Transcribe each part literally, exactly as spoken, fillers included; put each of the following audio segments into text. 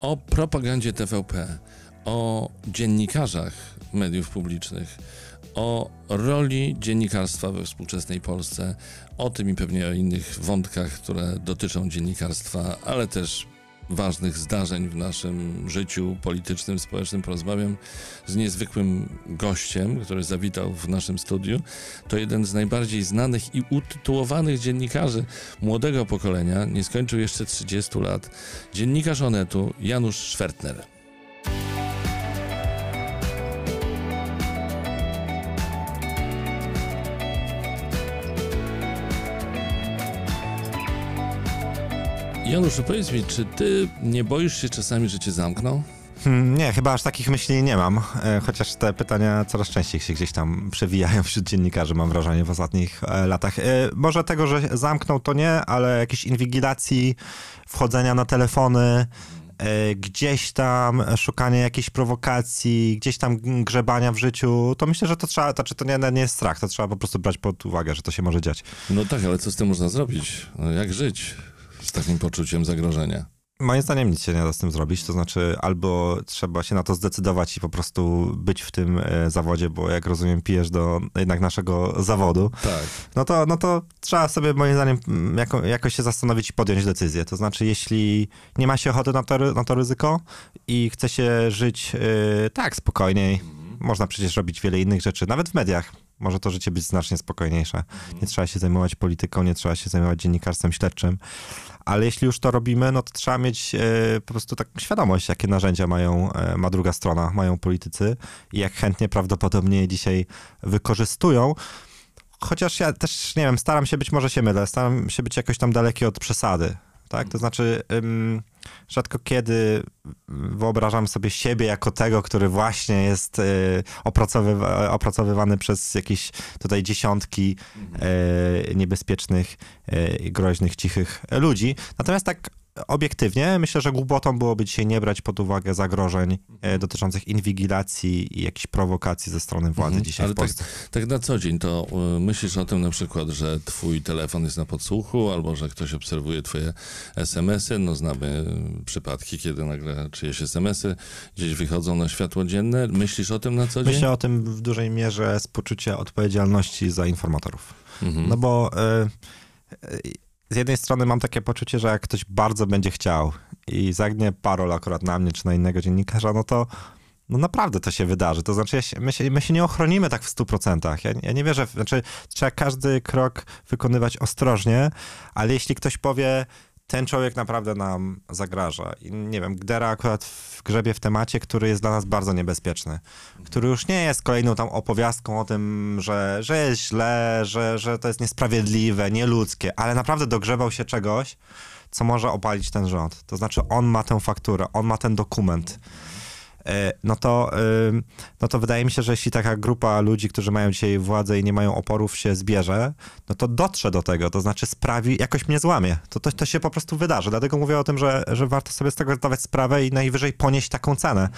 o propagandzie T V P, o dziennikarzach mediów publicznych, o roli dziennikarstwa we współczesnej Polsce, o tym i pewnie o innych wątkach, które dotyczą dziennikarstwa, ale też ważnych zdarzeń w naszym życiu politycznym, społecznym. Porozmawiam z niezwykłym gościem, który zawitał w naszym studiu. To jeden z najbardziej znanych i utytułowanych dziennikarzy młodego pokolenia. Nie skończył jeszcze trzydziestu lat. Dziennikarz Onetu Janusz Szwertner. Januszu, powiedz mi, czy ty nie boisz się czasami, że cię zamkną? Hmm, nie, chyba aż takich myśli nie mam, e, chociaż te pytania coraz częściej się gdzieś tam przewijają wśród dziennikarzy, mam wrażenie, w ostatnich e, latach. E, może tego, że zamkną, to nie, ale jakiejś inwigilacji, wchodzenia na telefony, e, gdzieś tam szukanie jakiejś prowokacji, gdzieś tam grzebania w życiu, to myślę, że to trzeba, to, czy to nie, nie jest strach, to trzeba po prostu brać pod uwagę, że to się może dziać. No tak, ale co z tym można zrobić? No, jak żyć z takim poczuciem zagrożenia? Moim zdaniem nic się nie da z tym zrobić, to znaczy albo trzeba się na to zdecydować i po prostu być w tym zawodzie, bo jak rozumiem pijesz do jednak naszego zawodu, tak. no, to, no to trzeba sobie moim zdaniem jako, jakoś się zastanowić i podjąć decyzję. To znaczy jeśli nie ma się ochoty na to, na to ryzyko i chce się żyć yy, tak spokojniej, mhm. można przecież robić wiele innych rzeczy, nawet w mediach. Może to życie być znacznie spokojniejsze. Nie trzeba się zajmować polityką, nie trzeba się zajmować dziennikarstwem śledczym. Ale jeśli już to robimy, no to trzeba mieć y, po prostu taką świadomość, jakie narzędzia mają, y, ma druga strona, mają politycy i jak chętnie prawdopodobnie je dzisiaj wykorzystują. Chociaż ja też, nie wiem, staram się być, może się mylę, staram się być jakoś tam daleki od przesady. Tak? To znaczy ym, rzadko kiedy wyobrażam sobie siebie jako tego, który właśnie jest y, opracowywa- opracowywany przez jakieś tutaj dziesiątki y, niebezpiecznych, y, groźnych, cichych ludzi. Natomiast tak obiektywnie myślę, że głupotą byłoby dzisiaj nie brać pod uwagę zagrożeń y, dotyczących inwigilacji i jakichś prowokacji ze strony władzy mhm, dzisiaj w Polsce. Tak, tak na co dzień to y, myślisz o tym na przykład, że twój telefon jest na podsłuchu albo że ktoś obserwuje twoje es em esy. No znamy y, przypadki, kiedy nagle czyjeś es em esy gdzieś wychodzą na światło dzienne. Myślisz o tym na co dzień? Myślę o tym w dużej mierze z poczucia odpowiedzialności za informatorów. Mhm. No bo y, y, z jednej strony mam takie poczucie, że jak ktoś bardzo będzie chciał i zagnie parol akurat na mnie czy na innego dziennikarza, no to no naprawdę to się wydarzy. To znaczy ja się, my, się, my się nie ochronimy tak w stu procentach. Ja, ja nie wierzę, znaczy trzeba każdy krok wykonywać ostrożnie, ale jeśli ktoś powie, ten człowiek naprawdę nam zagraża. I nie wiem, Gdera akurat w grzebie w temacie, który jest dla nas bardzo niebezpieczny. Który już nie jest kolejną tam opowiastką o tym, że, że jest źle, że, że to jest niesprawiedliwe, nieludzkie, ale naprawdę dogrzebał się czegoś, co może opalić ten rząd. To znaczy on ma tę fakturę, on ma ten dokument. No to, no to wydaje mi się, że jeśli taka grupa ludzi, którzy mają dzisiaj władzę i nie mają oporów się zbierze, no to dotrze do tego, to znaczy sprawi, jakoś mnie złamie. To, to, to się po prostu wydarzy. Dlatego mówię o tym, że, że warto sobie z tego zdawać sprawę i najwyżej ponieść taką cenę.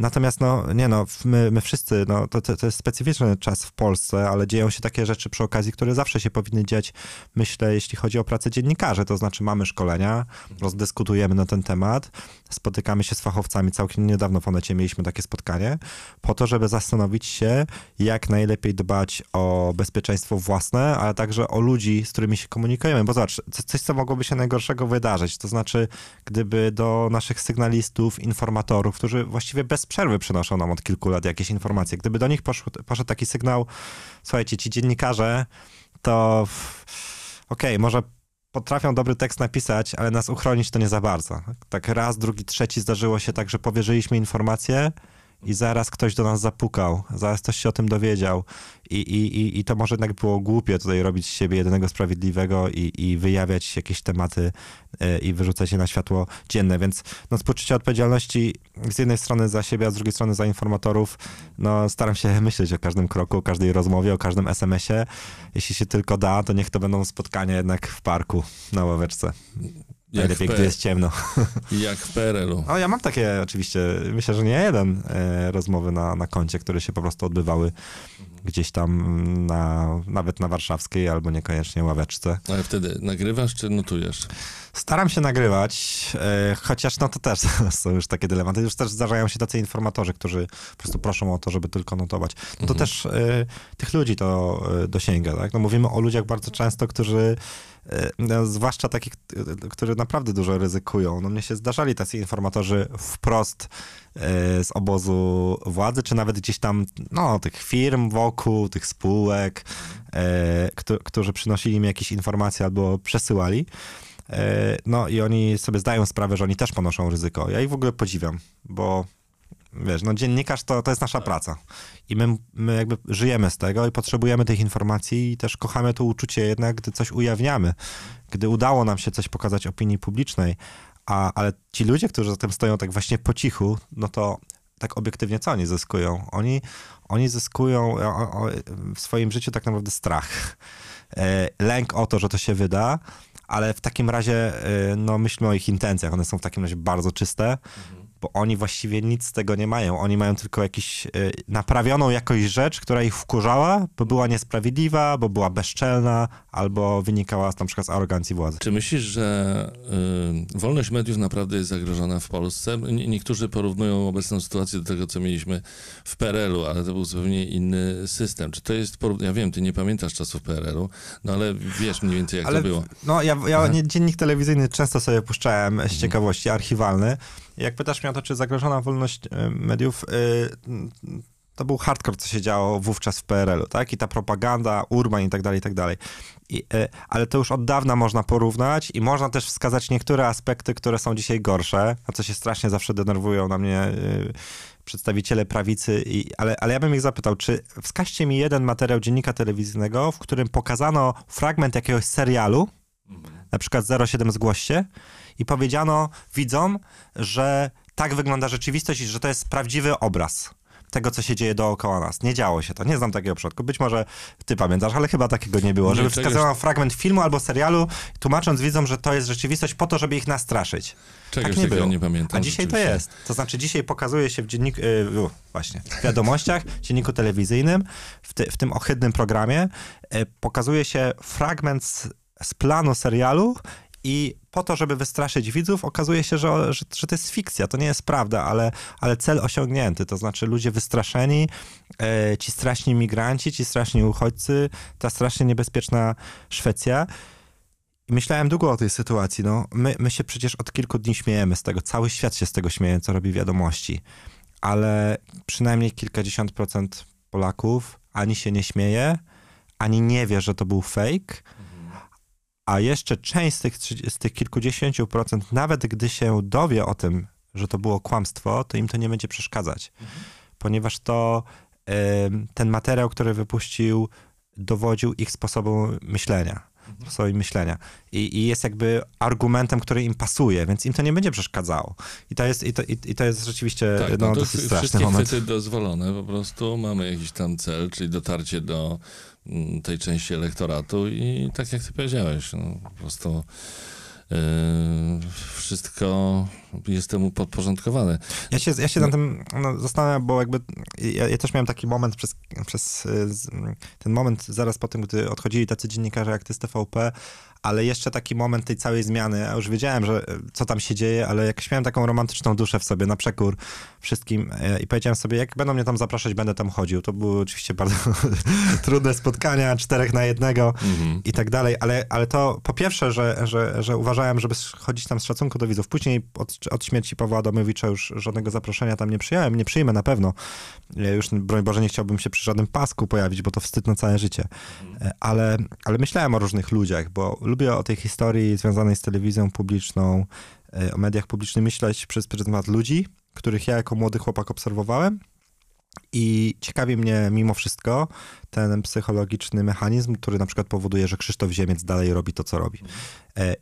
Natomiast no, nie no, my, my wszyscy, no, to, to jest specyficzny czas w Polsce, ale dzieją się takie rzeczy przy okazji, które zawsze się powinny dziać, myślę, jeśli chodzi o pracę dziennikarzy, to znaczy mamy szkolenia, rozdyskutujemy na ten temat, spotykamy się z fachowcami, całkiem niedawno w Onecie mieliśmy takie spotkanie, po to, żeby zastanowić się, jak najlepiej dbać o bezpieczeństwo własne, ale także o ludzi, z którymi się komunikujemy, bo zobacz, coś, co mogłoby się najgorszego wydarzyć, to znaczy, gdyby do naszych sygnalistów, informatorów, którzy właściwie bez przerwy przynoszą nam od kilku lat jakieś informacje. Gdyby do nich poszł, poszedł taki sygnał, słuchajcie, ci dziennikarze, to okej, okay, może potrafią dobry tekst napisać, ale nas uchronić to nie za bardzo. Tak raz, drugi, trzeci zdarzyło się tak, że powierzyliśmy informację i zaraz ktoś do nas zapukał, zaraz ktoś się o tym dowiedział i, i, i to może jednak było głupie tutaj robić z siebie jedynego sprawiedliwego i, i wyjawiać jakieś tematy yy, i wyrzucać je na światło dzienne, więc no, z poczucia odpowiedzialności z jednej strony za siebie, a z drugiej strony za informatorów, no staram się myśleć o każdym kroku, o każdej rozmowie, o każdym es em esie. Jeśli się tylko da, to niech to będą spotkania jednak w parku, na ławeczce. Najlepiej, gdy jest ciemno. Jak w P R L u. No ja mam takie oczywiście, myślę, że nie jeden e, rozmowy na, na koncie, które się po prostu odbywały gdzieś tam na, nawet na warszawskiej albo niekoniecznie ławeczce. Ale wtedy nagrywasz czy notujesz? Staram się nagrywać, e, chociaż no to też są już takie dylematy. Już też zdarzają się tacy informatorzy, którzy po prostu proszą o to, żeby tylko notować. No to mhm. też e, tych ludzi to e, dosięga, tak? No mówimy o ludziach bardzo często, którzy No, zwłaszcza takich, które naprawdę dużo ryzykują. No mnie się zdarzali tacy informatorzy wprost yy, z obozu władzy, czy nawet gdzieś tam, no, tych firm wokół, tych spółek, yy, kto, którzy przynosili im jakieś informacje albo przesyłali. Yy, no i oni sobie zdają sprawę, że oni też ponoszą ryzyko. Ja ich w ogóle podziwiam, bo wiesz, no dziennikarz to, to jest nasza praca i my, my jakby żyjemy z tego i potrzebujemy tych informacji i też kochamy to uczucie jednak, gdy coś ujawniamy, gdy udało nam się coś pokazać opinii publicznej, a, ale ci ludzie, którzy za tym stoją tak właśnie po cichu, no to tak obiektywnie co oni zyskują? Oni, oni zyskują o, o, w swoim życiu tak naprawdę strach, lęk o to, że to się wyda, ale w takim razie no myślmy o ich intencjach, one są w takim razie bardzo czyste, bo oni właściwie nic z tego nie mają. Oni mają tylko jakąś y, naprawioną jakąś rzecz, która ich wkurzała, bo była niesprawiedliwa, bo była bezczelna, albo wynikała z, na przykład z arogancji władzy. Czy myślisz, że y, wolność mediów naprawdę jest zagrożona w Polsce? Niektórzy porównują obecną sytuację do tego, co mieliśmy w P R L u, ale to był zupełnie inny system. Czy to jest porównanie? Ja wiem, ty nie pamiętasz czasów P R L u, no ale wiesz mniej więcej, jak ale, to było. No ja, ja nie, dziennik telewizyjny często sobie puszczałem z ciekawości, archiwalny. Jak pytasz mnie o to, czy zagrożona wolność mediów, yy, to był hardcore, co się działo wówczas w P R L u, tak? I ta propaganda, Urban i tak dalej, i tak dalej. I, yy, ale to już od dawna można porównać i można też wskazać niektóre aspekty, które są dzisiaj gorsze, a co się strasznie zawsze denerwują na mnie yy, przedstawiciele prawicy, i, ale, ale ja bym ich zapytał, czy wskażcie mi jeden materiał dziennika telewizyjnego, w którym pokazano fragment jakiegoś serialu, na przykład zero siedem zgłoście, i powiedziano widzom, że tak wygląda rzeczywistość i że to jest prawdziwy obraz tego, co się dzieje dookoła nas. Nie działo się to. Nie znam takiego przypadku. Być może ty pamiętasz, ale chyba takiego nie było. Żeby wskazano fragment filmu albo serialu, tłumacząc widzom, że to jest rzeczywistość po to, żeby ich nastraszyć. Czegoś tak nie było. Nie pamiętam. A dzisiaj to jest. To znaczy dzisiaj pokazuje się w dzienniku, yy, właśnie, w wiadomościach, w dzienniku telewizyjnym, w, ty, w tym ohydnym programie, yy, pokazuje się fragment z, z planu serialu i po to, żeby wystraszyć widzów, okazuje się, że, że, że to jest fikcja, to nie jest prawda, ale, ale cel osiągnięty, to znaczy ludzie wystraszeni, yy, ci straszni migranci, ci straszni uchodźcy, ta strasznie niebezpieczna Szwecja. I myślałem długo o tej sytuacji, no. My, my się przecież od kilku dni śmiejemy z tego, cały świat się z tego śmieje, co robi wiadomości, ale przynajmniej kilkadziesiąt procent Polaków ani się nie śmieje, ani nie wie, że to był fake, a jeszcze część z tych, z tych kilkudziesięciu procent, nawet gdy się dowie o tym, że to było kłamstwo, to im to nie będzie przeszkadzać. Mhm. Ponieważ to y, ten materiał, który wypuścił, dowodził ich sposobu myślenia. Mhm. Sposobu myślenia. I, I jest jakby argumentem, który im pasuje, więc im to nie będzie przeszkadzało. I to jest, i to, i, i to jest rzeczywiście tak, no, no to dosyć straszny moment. Wszystkie chwyty dozwolone, po prostu mamy jakiś tam cel, czyli dotarcie do tej części elektoratu i tak jak ty powiedziałeś, no, po prostu yy, wszystko jest temu podporządkowane. Ja się, ja się no. na tym no, zastanawiam, bo jakby ja, ja też miałem taki moment przez, przez ten moment zaraz po tym, gdy odchodzili tacy dziennikarze jak ty z T V P, ale jeszcze taki moment tej całej zmiany. Ja już wiedziałem, że co tam się dzieje, ale jakoś miałem taką romantyczną duszę w sobie na przekór wszystkim i powiedziałem sobie, jak będą mnie tam zapraszać, będę tam chodził. To były oczywiście bardzo trudne spotkania, czterech na jednego mm-hmm. i tak dalej, ale, ale to po pierwsze, że, że, że uważałem, żeby chodzić tam z szacunku do widzów. Później od, od śmierci Pawła Adamowicza już żadnego zaproszenia tam nie przyjąłem, nie przyjmę na pewno. Już, broń Boże, nie chciałbym się przy żadnym pasku pojawić, bo to wstyd na całe życie. Ale, ale myślałem o różnych ludziach, bo lubię o tej historii związanej z telewizją publiczną, o mediach publicznych myśleć przez pryzmat ludzi, których ja jako młody chłopak obserwowałem. I ciekawi mnie mimo wszystko ten psychologiczny mechanizm, który na przykład powoduje, że Krzysztof Ziemiec dalej robi to, co robi.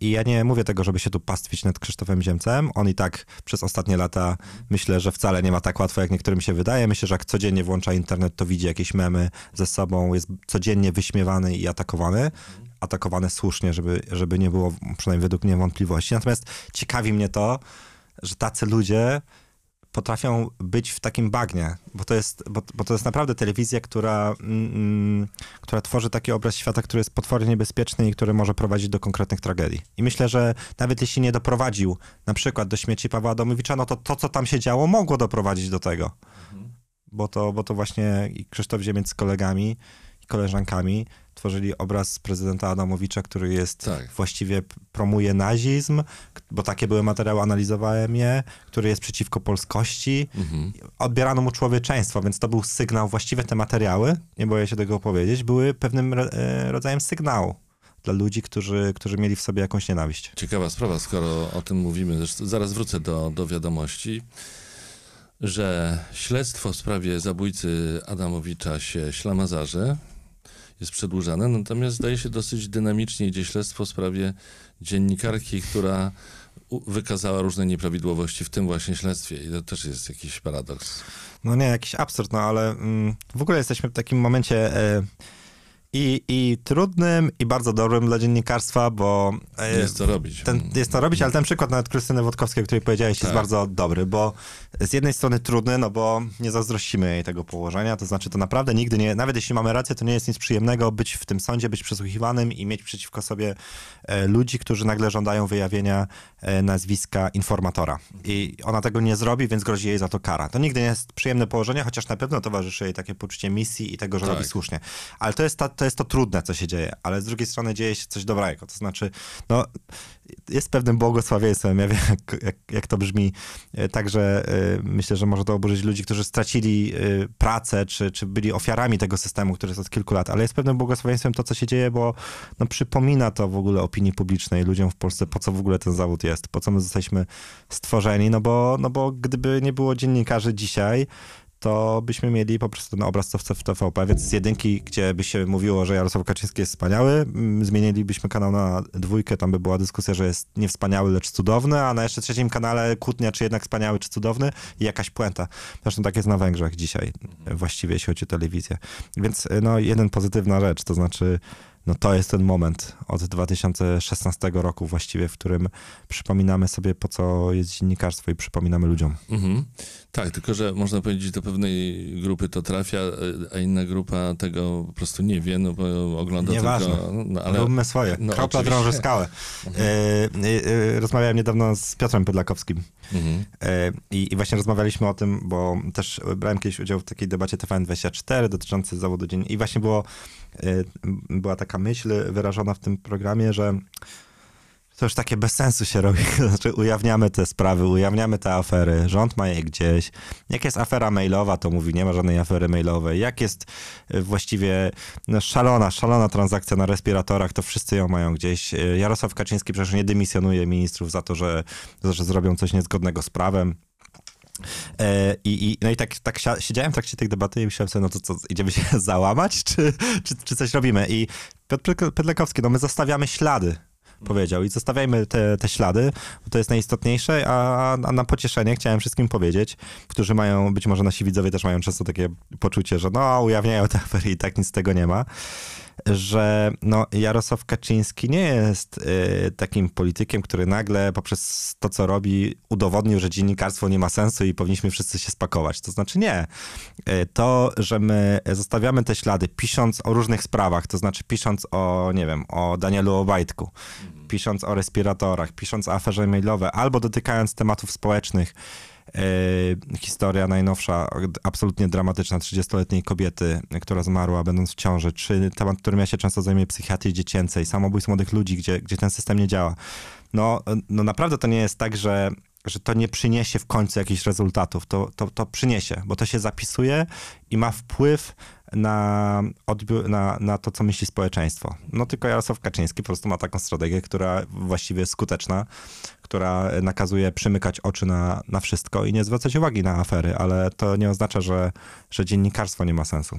I ja nie mówię tego, żeby się tu pastwić nad Krzysztofem Ziemcem. On i tak przez ostatnie lata myślę, że wcale nie ma tak łatwo, jak niektórym się wydaje. Myślę, że jak codziennie włącza internet, to widzi jakieś memy ze sobą, jest codziennie wyśmiewany i atakowany. Atakowane słusznie, żeby, żeby nie było, przynajmniej według mnie, wątpliwości. Natomiast ciekawi mnie to, że tacy ludzie potrafią być w takim bagnie, bo to jest, bo, bo to jest naprawdę telewizja, która, mm, która tworzy taki obraz świata, który jest potwornie niebezpieczny i który może prowadzić do konkretnych tragedii. I myślę, że nawet jeśli nie doprowadził na przykład do śmierci Pawła Adamowicza, no to to, co tam się działo, mogło doprowadzić do tego. Mhm. Bo, to, bo to właśnie i Krzysztof Ziemiec z kolegami i koleżankami tworzyli obraz prezydenta Adamowicza, który jest, tak. właściwie promuje nazizm, bo takie były materiały, analizowałem je, który jest przeciwko polskości. Mhm. Odbierano mu człowieczeństwo, więc to był sygnał, właściwie te materiały, nie boję się tego powiedzieć, były pewnym rodzajem sygnału dla ludzi, którzy, którzy mieli w sobie jakąś nienawiść. Ciekawa sprawa, skoro o tym mówimy, zaraz wrócę do, do wiadomości, że śledztwo w sprawie zabójcy Adamowicza się ślamazarzy, jest przedłużane, natomiast zdaje się dosyć dynamicznie idzie śledztwo w sprawie dziennikarki, która wykazała różne nieprawidłowości w tym właśnie śledztwie i to też jest jakiś paradoks. No nie, jakiś absurd, no ale mm, w ogóle jesteśmy w takim momencie y, i, i trudnym, i bardzo dobrym dla dziennikarstwa, bo... Y, jest to robić. Ten, jest to robić, ale ten przykład nawet Krystyny Wodkowskiej, o której powiedziałeś, tak. jest bardzo dobry, bo z jednej strony trudny, no bo nie zazdrościmy jej tego położenia, to znaczy to naprawdę nigdy nie, nawet jeśli mamy rację, to nie jest nic przyjemnego być w tym sądzie, być przesłuchiwanym i mieć przeciwko sobie e, ludzi, którzy nagle żądają wyjawienia e, nazwiska informatora. I ona tego nie zrobi, więc grozi jej za to kara. To nigdy nie jest przyjemne położenie, chociaż na pewno towarzyszy jej takie poczucie misji i tego, że tak. robi słusznie. Ale to jest, ta, to jest to trudne, co się dzieje, ale z drugiej strony dzieje się coś dobrego, to znaczy, no... Jest pewnym błogosławieństwem, ja wiem, jak, jak, jak to brzmi. Także y, myślę, że może to oburzyć ludzi, którzy stracili y, pracę, czy, czy byli ofiarami tego systemu, który jest od kilku lat. Ale jest pewnym błogosławieństwem to, co się dzieje, bo no, przypomina to w ogóle opinii publicznej, ludziom w Polsce, po co w ogóle ten zawód jest, po co my zostaliśmy stworzeni. No bo, no bo gdyby nie było dziennikarzy dzisiaj, to byśmy mieli po prostu ten obraz co w T V P, więc z jedynki, gdzie by się mówiło, że Jarosław Kaczyński jest wspaniały, zmienilibyśmy kanał na dwójkę, tam by była dyskusja, że jest nie wspaniały, lecz cudowny, a na jeszcze trzecim kanale kłótnia, czy jednak wspaniały, czy cudowny i jakaś puenta. Zresztą tak jest na Węgrzech dzisiaj, właściwie jeśli chodzi o telewizję. Więc no jeden pozytywna rzecz, to znaczy no to jest ten moment od dwa tysiące szesnastego roku właściwie, w którym przypominamy sobie, po co jest dziennikarstwo i przypominamy ludziom. Mhm. Tak, tylko że można powiedzieć, do pewnej grupy to trafia, a inna grupa tego po prostu nie wie, no bo ogląda Nieważne. tylko... No, ale... Róbmy swoje. No, Kropla oczywiście. Drąży skałę. Mhm. E, e, rozmawiałem niedawno z Piotrem Pytlakowskim mhm. e, i, i właśnie rozmawialiśmy o tym, bo też brałem kiedyś udział w takiej debacie T V N dwadzieścia cztery dotyczącej zawodu dziennika i właśnie było... była taka myśl wyrażona w tym programie, że to już takie bez sensu się robi. Znaczy ujawniamy te sprawy, ujawniamy te afery. Rząd ma je gdzieś. Jak jest afera mailowa, to mówi, nie ma żadnej afery mailowej. Jak jest właściwie no, szalona, szalona transakcja na respiratorach, to wszyscy ją mają gdzieś. Jarosław Kaczyński przecież nie dymisjonuje ministrów za to, że, że zrobią coś niezgodnego z prawem. I, i, no i tak, tak siedziałem w trakcie tej debaty i myślałem sobie, no to co, idziemy się załamać, czy, czy, czy coś robimy? I Piotr Pytlakowski, no my zostawiamy ślady, powiedział. I zostawiajmy te, te ślady, bo to jest najistotniejsze, a, a na pocieszenie chciałem wszystkim powiedzieć, którzy mają, być może nasi widzowie też mają często takie poczucie, że no ujawniają te afery i tak nic z tego nie ma, że no, Jarosław Kaczyński nie jest y, takim politykiem, który nagle poprzez to, co robi, udowodnił, że dziennikarstwo nie ma sensu i powinniśmy wszyscy się spakować. To znaczy nie. Y, to, że my zostawiamy te ślady, pisząc o różnych sprawach, to znaczy pisząc o, nie wiem, o Danielu Obajtku, pisząc o respiratorach, pisząc o aferze mailowej, albo dotykając tematów społecznych, Yy, historia najnowsza, absolutnie dramatyczna, trzydziestoletniej kobiety, która zmarła będąc w ciąży, czy temat, którym ja się często zajmuję, psychiatrii dziecięcej, samobójstw młodych ludzi, gdzie, gdzie ten system nie działa. No, no naprawdę to nie jest tak, że, że to nie przyniesie w końcu jakichś rezultatów. To, to, to przyniesie, bo to się zapisuje i ma wpływ na, odbiór, na, na to, co myśli społeczeństwo. No tylko Jarosław Kaczyński po prostu ma taką strategię, która właściwie jest skuteczna, która nakazuje przymykać oczy na, na wszystko i nie zwracać uwagi na afery, ale to nie oznacza, że, że dziennikarstwo nie ma sensu.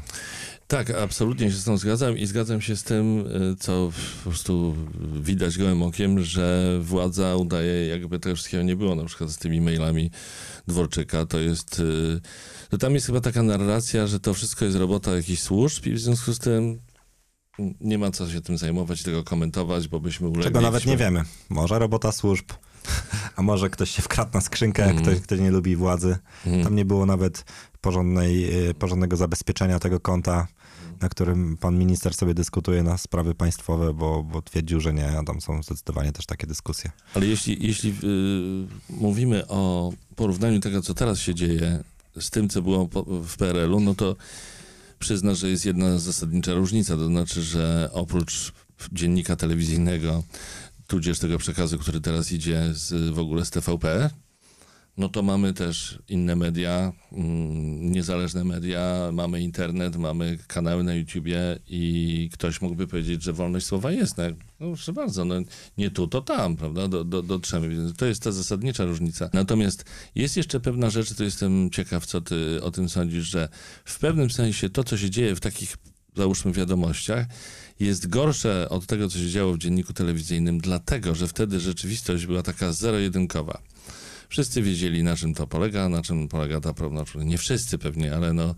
Tak, absolutnie się z tym zgadzam i zgadzam się z tym, co po prostu widać gołym okiem, że władza udaje, jakby tego wszystkiego nie było, na przykład z tymi mailami Dworczyka. To jest, to tam jest chyba taka narracja, że to wszystko jest robota jakichś służb i w związku z tym nie ma co się tym zajmować, tego komentować, bo byśmy ulegli. Czego nawet nie wiemy. Może robota służb. A może ktoś się wkradł na skrzynkę, mm. ktoś, ktoś nie lubi władzy. Mm. Tam nie było nawet porządnej, porządnego zabezpieczenia tego konta, na którym pan minister sobie dyskutuje na sprawy państwowe, bo, bo twierdził, że nie, a tam są zdecydowanie też takie dyskusje. Ale jeśli, jeśli yy, mówimy o porównaniu tego, co teraz się dzieje z tym, co było po, w P R L u, no to przyznam, że jest jedna zasadnicza różnica, to znaczy, że oprócz dziennika telewizyjnego, tudzież tego przekazu, który teraz idzie z, w ogóle z T V P, no to mamy też inne media, mm, niezależne media, mamy internet, mamy kanały na YouTubie i ktoś mógłby powiedzieć, że wolność słowa jest. No, no proszę bardzo, no, nie tu, to tam, prawda, do, do, dotrzemy. To jest ta zasadnicza różnica. Natomiast jest jeszcze pewna rzecz, to jestem ciekaw, co ty o tym sądzisz, że w pewnym sensie to, co się dzieje w takich, załóżmy, wiadomościach, jest gorsze od tego, co się działo w dzienniku telewizyjnym, dlatego, że wtedy rzeczywistość była taka zero-jedynkowa. Wszyscy wiedzieli, na czym to polega, na czym polega ta prawda. Nie wszyscy pewnie, ale no,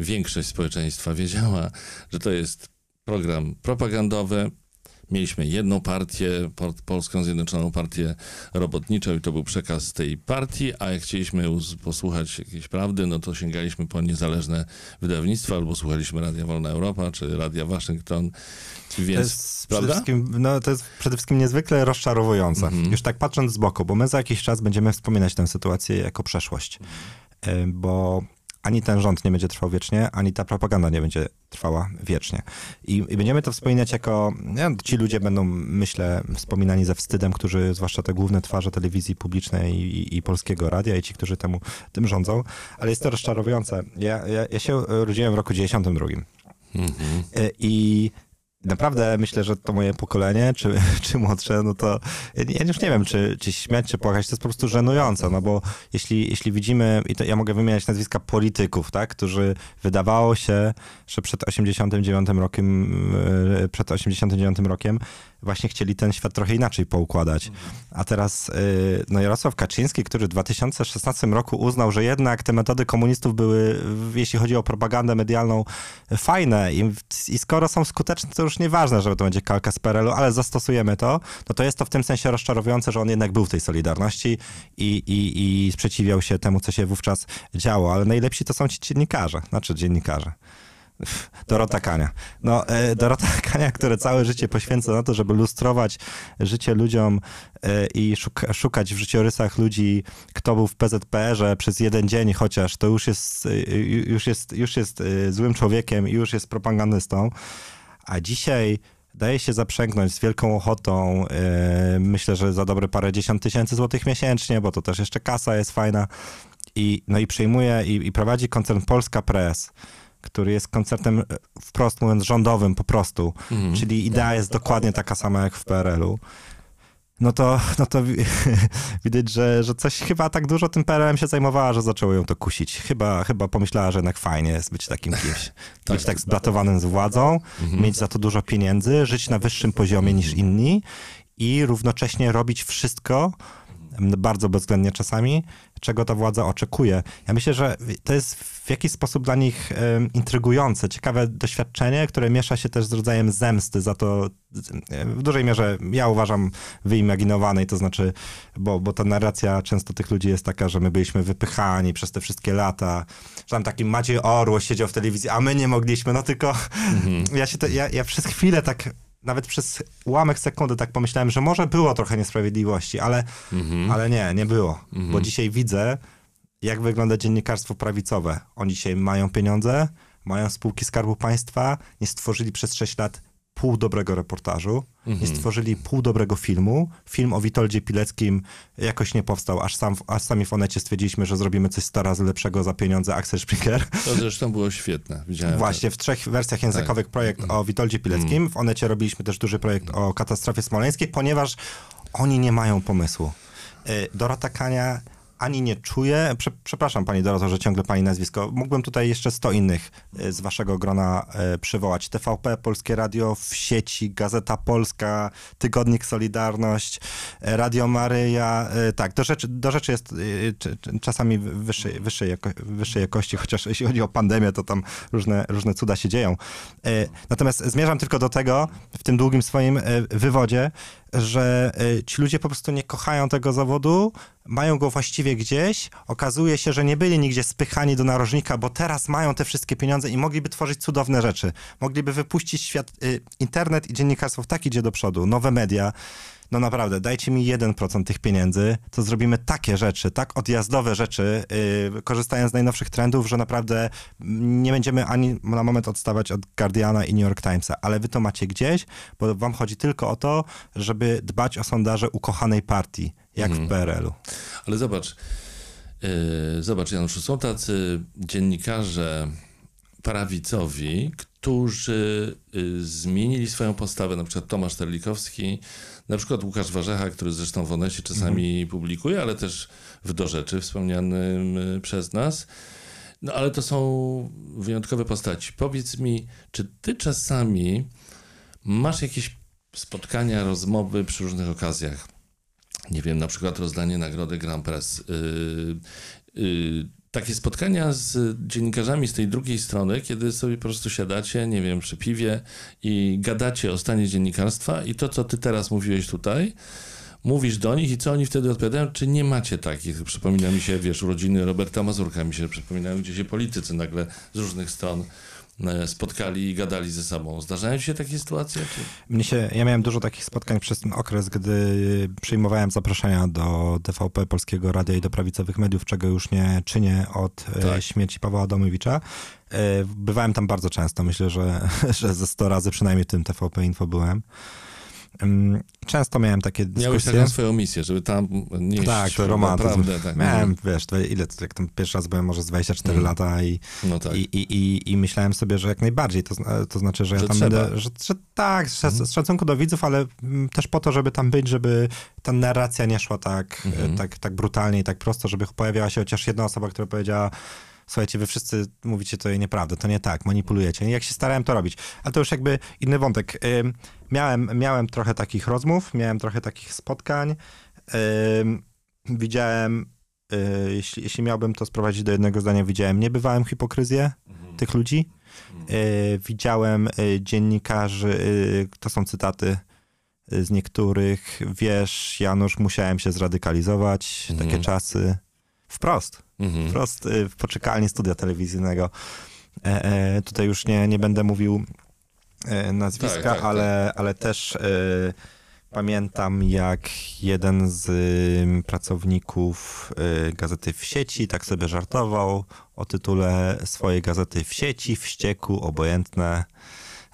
większość społeczeństwa wiedziała, że to jest program propagandowy. Mieliśmy jedną partię, Polską Zjednoczoną Partię Robotniczą i to był przekaz tej partii, a jak chcieliśmy posłuchać jakiejś prawdy, no to sięgaliśmy po niezależne wydawnictwa albo słuchaliśmy Radia Wolna Europa czy Radia Waszyngton. Więc, to jest, przede wszystkim, no, to jest przede wszystkim niezwykle rozczarowujące. Mhm. Już tak patrząc z boku, bo my za jakiś czas będziemy wspominać tę sytuację jako przeszłość, bo ani ten rząd nie będzie trwał wiecznie, ani ta propaganda nie będzie trwała wiecznie. I, i będziemy to wspominać jako... Ja, ci ludzie będą, myślę, wspominani ze wstydem, którzy, zwłaszcza te główne twarze telewizji publicznej i, i polskiego radia i ci, którzy temu, tym rządzą. Ale jest to rozczarowujące. Ja, ja, ja się rodziłem w roku dziewięćdziesiątym drugim. Mhm. I... Naprawdę myślę, że to moje pokolenie, czy, czy młodsze, no to ja już nie wiem, czy, czy śmiać, czy płakać, to jest po prostu żenujące, no bo jeśli, jeśli widzimy, i to ja mogę wymieniać nazwiska polityków, tak, którzy wydawało się, że przed osiemdziesiątym dziewiątym rokiem, przed osiemdziesiątym dziewiątym rokiem właśnie chcieli ten świat trochę inaczej poukładać. A teraz no Jarosław Kaczyński, który w dwa tysiące szesnastym roku uznał, że jednak te metody komunistów były, jeśli chodzi o propagandę medialną, fajne i, i skoro są skuteczne, to już nieważne, że to będzie kalka z P R L u, ale zastosujemy to, no to jest to w tym sensie rozczarowujące, że on jednak był w tej Solidarności i, i, i sprzeciwiał się temu, co się wówczas działo. Ale najlepsi to są ci dziennikarze, znaczy dziennikarze. Dorota Kania. No, Dorota Kania, które całe życie poświęca na to, żeby lustrować życie ludziom i szuka, szukać w życiorysach ludzi, kto był w P Z P R ze przez jeden dzień chociaż, to już jest, już jest, już jest złym człowiekiem i już jest propagandystą. A dzisiaj daje się zaprzęgnąć z wielką ochotą, myślę, że za dobre parę dziesiąt tysięcy złotych miesięcznie, bo to też jeszcze kasa jest fajna. I, no i przejmuje i, i prowadzi koncern Polska Press, który jest koncertem, wprost mówiąc, rządowym po prostu, mm. czyli idea jest dokładnie taka sama jak w P R L u. No to, no to widać, że, że coś chyba tak dużo tym P R L em się zajmowała, że zaczęło ją to kusić. Chyba, chyba pomyślała, że jednak fajnie jest być takim kimś. Tak, być tak zblatowanym z władzą, mhm. mieć za to dużo pieniędzy, żyć na wyższym poziomie mhm. niż inni i równocześnie robić wszystko, bardzo bezwzględnie czasami, czego ta władza oczekuje. Ja myślę, że to jest w jakiś sposób dla nich um, intrygujące, ciekawe doświadczenie, które miesza się też z rodzajem zemsty za to, w dużej mierze ja uważam wyimaginowanej, to znaczy, bo, bo ta narracja często tych ludzi jest taka, że my byliśmy wypychani przez te wszystkie lata, że tam taki Maciej Orłoś siedział w telewizji, a my nie mogliśmy, no tylko mhm. ja, się to, ja, ja przez chwilę tak nawet przez ułamek sekundy tak pomyślałem, że może było trochę niesprawiedliwości, ale, mhm. ale nie, nie było. Mhm. Bo dzisiaj widzę, jak wygląda dziennikarstwo prawicowe. Oni dzisiaj mają pieniądze, mają spółki Skarbu Państwa, nie stworzyli przez sześć lat pół dobrego reportażu, mhm. nie stworzyli pół dobrego filmu. Film o Witoldzie Pileckim jakoś nie powstał, aż, sam, aż sami w Onecie stwierdziliśmy, że zrobimy coś sto razy lepszego za pieniądze Axel Springer. To zresztą było świetne. Widziałem Właśnie, to. w trzech wersjach językowych tak. projekt mhm. o Witoldzie Pileckim. Mhm. W Onecie robiliśmy też duży projekt mhm. o katastrofie smoleńskiej, ponieważ oni nie mają pomysłu. Dorota Kania ani nie czuje, przepraszam pani Doroto, że ciągle pani nazwisko, mógłbym tutaj jeszcze sto innych z waszego grona przywołać. T V P, Polskie Radio w sieci, Gazeta Polska, Tygodnik Solidarność, Radio Maryja, tak, do rzeczy, do rzeczy jest czasami wyższej, wyższej, jako, wyższej jakości, chociaż jeśli chodzi o pandemię, to tam różne, różne cuda się dzieją. Natomiast zmierzam tylko do tego, w tym długim swoim wywodzie, że ci ludzie po prostu nie kochają tego zawodu, mają go właściwie gdzieś, okazuje się, że nie byli nigdzie spychani do narożnika, bo teraz mają te wszystkie pieniądze i mogliby tworzyć cudowne rzeczy. Mogliby wypuścić świat, internet i dziennikarstwo tak idzie do przodu, nowe media. No naprawdę, dajcie mi jeden procent tych pieniędzy, to zrobimy takie rzeczy, tak odjazdowe rzeczy, yy, korzystając z najnowszych trendów, że naprawdę nie będziemy ani na moment odstawać od Guardiana i New York Timesa, ale wy to macie gdzieś, bo wam chodzi tylko o to, żeby dbać o sondaże ukochanej partii, jak mhm. w P R L-u. Ale zobacz, yy, zobacz Januszu, są tacy dziennikarze prawicowi, którzy yy, zmienili swoją postawę, na przykład Tomasz Terlikowski, na przykład Łukasz Warzecha, który zresztą w Onecie czasami mhm. publikuje, ale też w Do Rzeczy wspomnianym przez nas. No ale to są wyjątkowe postaci. Powiedz mi, czy ty czasami masz jakieś spotkania, rozmowy przy różnych okazjach? Nie wiem, na przykład rozdanie nagrody Grand Press. Yy, yy, takie spotkania z dziennikarzami z tej drugiej strony, kiedy sobie po prostu siadacie, nie wiem, przy piwie i gadacie o stanie dziennikarstwa i to, co ty teraz mówiłeś tutaj, mówisz do nich i co oni wtedy odpowiadają? Czy nie macie takich? Przypomina mi się, wiesz, urodziny Roberta Mazurka mi się przypominają, gdzie się politycy nagle z różnych stron spotkali i gadali ze sobą. Zdarzają się takie sytuacje? Czy... Mnie się, ja miałem dużo takich spotkań przez ten okres, gdy przyjmowałem zaproszenia do T V P, Polskiego Radia i do prawicowych mediów, czego już nie czynię od tak. śmierci Pawła Adamowicza. Bywałem tam bardzo często. Myślę, że, że ze sto razy przynajmniej w tym T V P Info byłem. Często miałem takie dyskusje. Miałeś taką swoją misję, żeby tam nie tak, to romantyzm. Naprawdę, tak, miałem, no. wiesz, ile to, jak tam pierwszy raz byłem, może z dwadzieścia cztery mm. lata i, no tak. i, i, i, i myślałem sobie, że jak najbardziej, to, to znaczy, że, że ja tam trzeba. będę, że, że tak, mm. z szacunku do widzów, ale też po to, żeby tam być, żeby ta narracja nie szła tak, mm. tak, tak brutalnie i tak prosto, żeby pojawiała się chociaż jedna osoba, która powiedziała: słuchajcie, wy wszyscy mówicie to nieprawdę, to nie tak, manipulujecie. I jak się starałem to robić. Ale to już jakby inny wątek. Miałem, miałem trochę takich rozmów, miałem trochę takich spotkań. Widziałem, jeśli, jeśli miałbym to sprowadzić do jednego zdania, widziałem niebywałą hipokryzję mhm. tych ludzi. Mhm. Widziałem dziennikarzy, to są cytaty z niektórych, wiesz, Janusz, musiałem się zradykalizować, mhm. takie czasy. Wprost. Mhm. Wprost w poczekalni studia telewizyjnego. E, e, tutaj już nie, nie będę mówił e, nazwiska, tak, tak, ale, tak. ale też e, pamiętam, jak jeden z e, pracowników e, Gazety w sieci tak sobie żartował o tytule swojej gazety w sieci, wściekł, obojętne.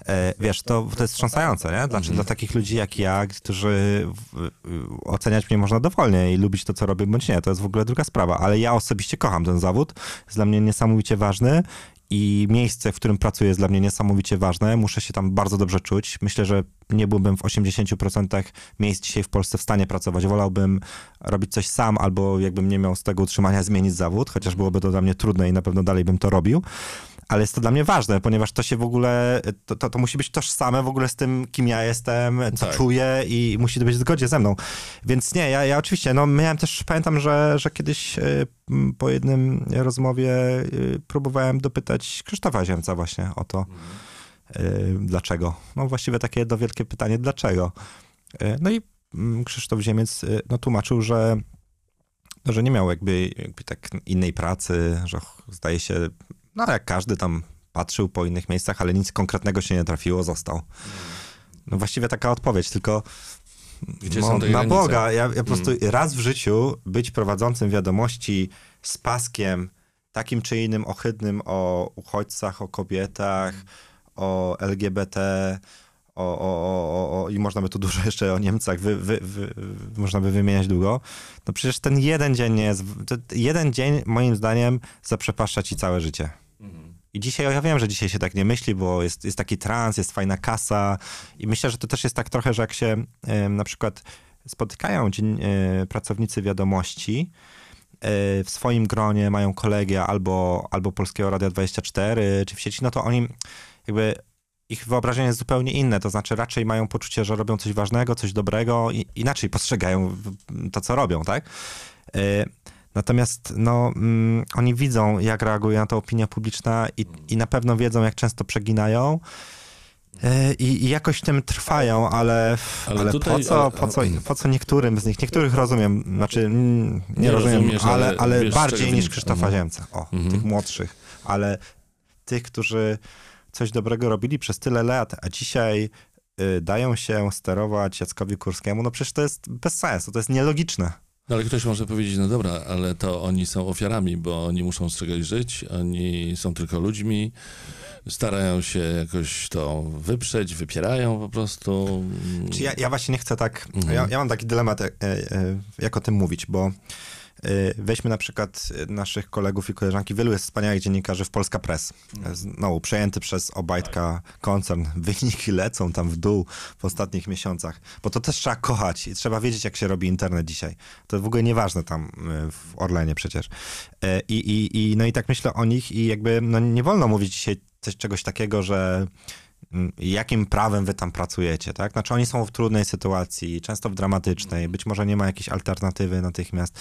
E, wiesz, to, to jest wstrząsające, nie? Znaczy, mhm. dla takich ludzi jak ja, którzy w, w, oceniać mnie można dowolnie i lubić to, co robię, bądź nie. To jest w ogóle druga sprawa, ale ja osobiście kocham ten zawód. Jest dla mnie niesamowicie ważny i miejsce, w którym pracuję, jest dla mnie niesamowicie ważne. Muszę się tam bardzo dobrze czuć. Myślę, że nie byłbym w osiemdziesięciu procentach miejsc dzisiaj w Polsce w stanie pracować. Wolałbym robić coś sam albo jakbym nie miał z tego utrzymania zmienić zawód, chociaż byłoby to dla mnie trudne i na pewno dalej bym to robił. Ale jest to dla mnie ważne, ponieważ to się w ogóle, to, to, to musi być tożsame w ogóle z tym, kim ja jestem, co tak. czuję i musi to być w zgodzie ze mną. Więc nie, ja, ja oczywiście, no miałem też, pamiętam, że, że kiedyś y, po jednym rozmowie y, próbowałem dopytać Krzysztofa Ziemca właśnie o to, y, dlaczego. No właściwie takie jedno wielkie pytanie, dlaczego. Y, no i y, Krzysztof Ziemiec y, no, tłumaczył, że no, że nie miał jakby, jakby tak innej pracy, że zdaje się... No, jak każdy tam patrzył po innych miejscach, ale nic konkretnego się nie trafiło, został. No właściwie taka odpowiedź, tylko gdzie są te granice? Na Boga, ja, ja po prostu mm. raz w życiu być prowadzącym wiadomości z paskiem takim czy innym ohydnym o uchodźcach, o kobietach, o L G B T, o, o, o, o, i można by tu dużo jeszcze o Niemcach, wy, wy, wy, można by wymieniać długo, no przecież ten jeden dzień nie jest, ten jeden dzień moim zdaniem zaprzepaszcza ci całe życie. Mhm. I dzisiaj, ja wiem, że dzisiaj się tak nie myśli, bo jest, jest taki trans, jest fajna kasa i myślę, że to też jest tak trochę, że jak się y, na przykład spotykają dzień, y, pracownicy wiadomości, w swoim gronie, mają kolegia albo, albo Polskiego Radia dwadzieścia cztery, czy w sieci, no to oni jakby, ich wyobrażenie jest zupełnie inne, to znaczy raczej mają poczucie, że robią coś ważnego, coś dobrego i inaczej postrzegają to, co robią, tak? Natomiast no, oni widzą, jak reaguje na to opinia publiczna i, i na pewno wiedzą, jak często przeginają I, i jakoś tym trwają, ale, ale, ale tutaj, po, co, ale, po, co, po co niektórym z nich? Niektórych rozumiem, znaczy nie, nie rozumiem, ale, ale bardziej niż Krzysztofa Ziemca. O, mhm. tych młodszych, ale tych, którzy coś dobrego robili przez tyle lat, a dzisiaj y, dają się sterować Jackowi Kurskiemu, no przecież to jest bez sensu, to jest nielogiczne. No ale ktoś może powiedzieć, no dobra, ale to oni są ofiarami, bo oni muszą z czegoś żyć, oni są tylko ludźmi, starają się jakoś to wyprzeć, wypierają po prostu. Czy ja, ja właśnie nie chcę tak, mhm. ja, ja mam taki dylemat, jak o tym mówić, bo weźmy na przykład naszych kolegów i koleżanki, wielu jest wspaniałych dziennikarzy w Polska Press. No, przejęty przez Obajtka koncern. Wyniki lecą tam w dół w ostatnich miesiącach, bo to też trzeba kochać i trzeba wiedzieć, jak się robi internet dzisiaj. To w ogóle nieważne tam w Orlenie przecież. I, i, i, no i tak myślę o nich i jakby no nie wolno mówić dzisiaj coś, czegoś takiego, że jakim prawem wy tam pracujecie, tak? Znaczy oni są w trudnej sytuacji, często w dramatycznej, być może nie ma jakiejś alternatywy natychmiast.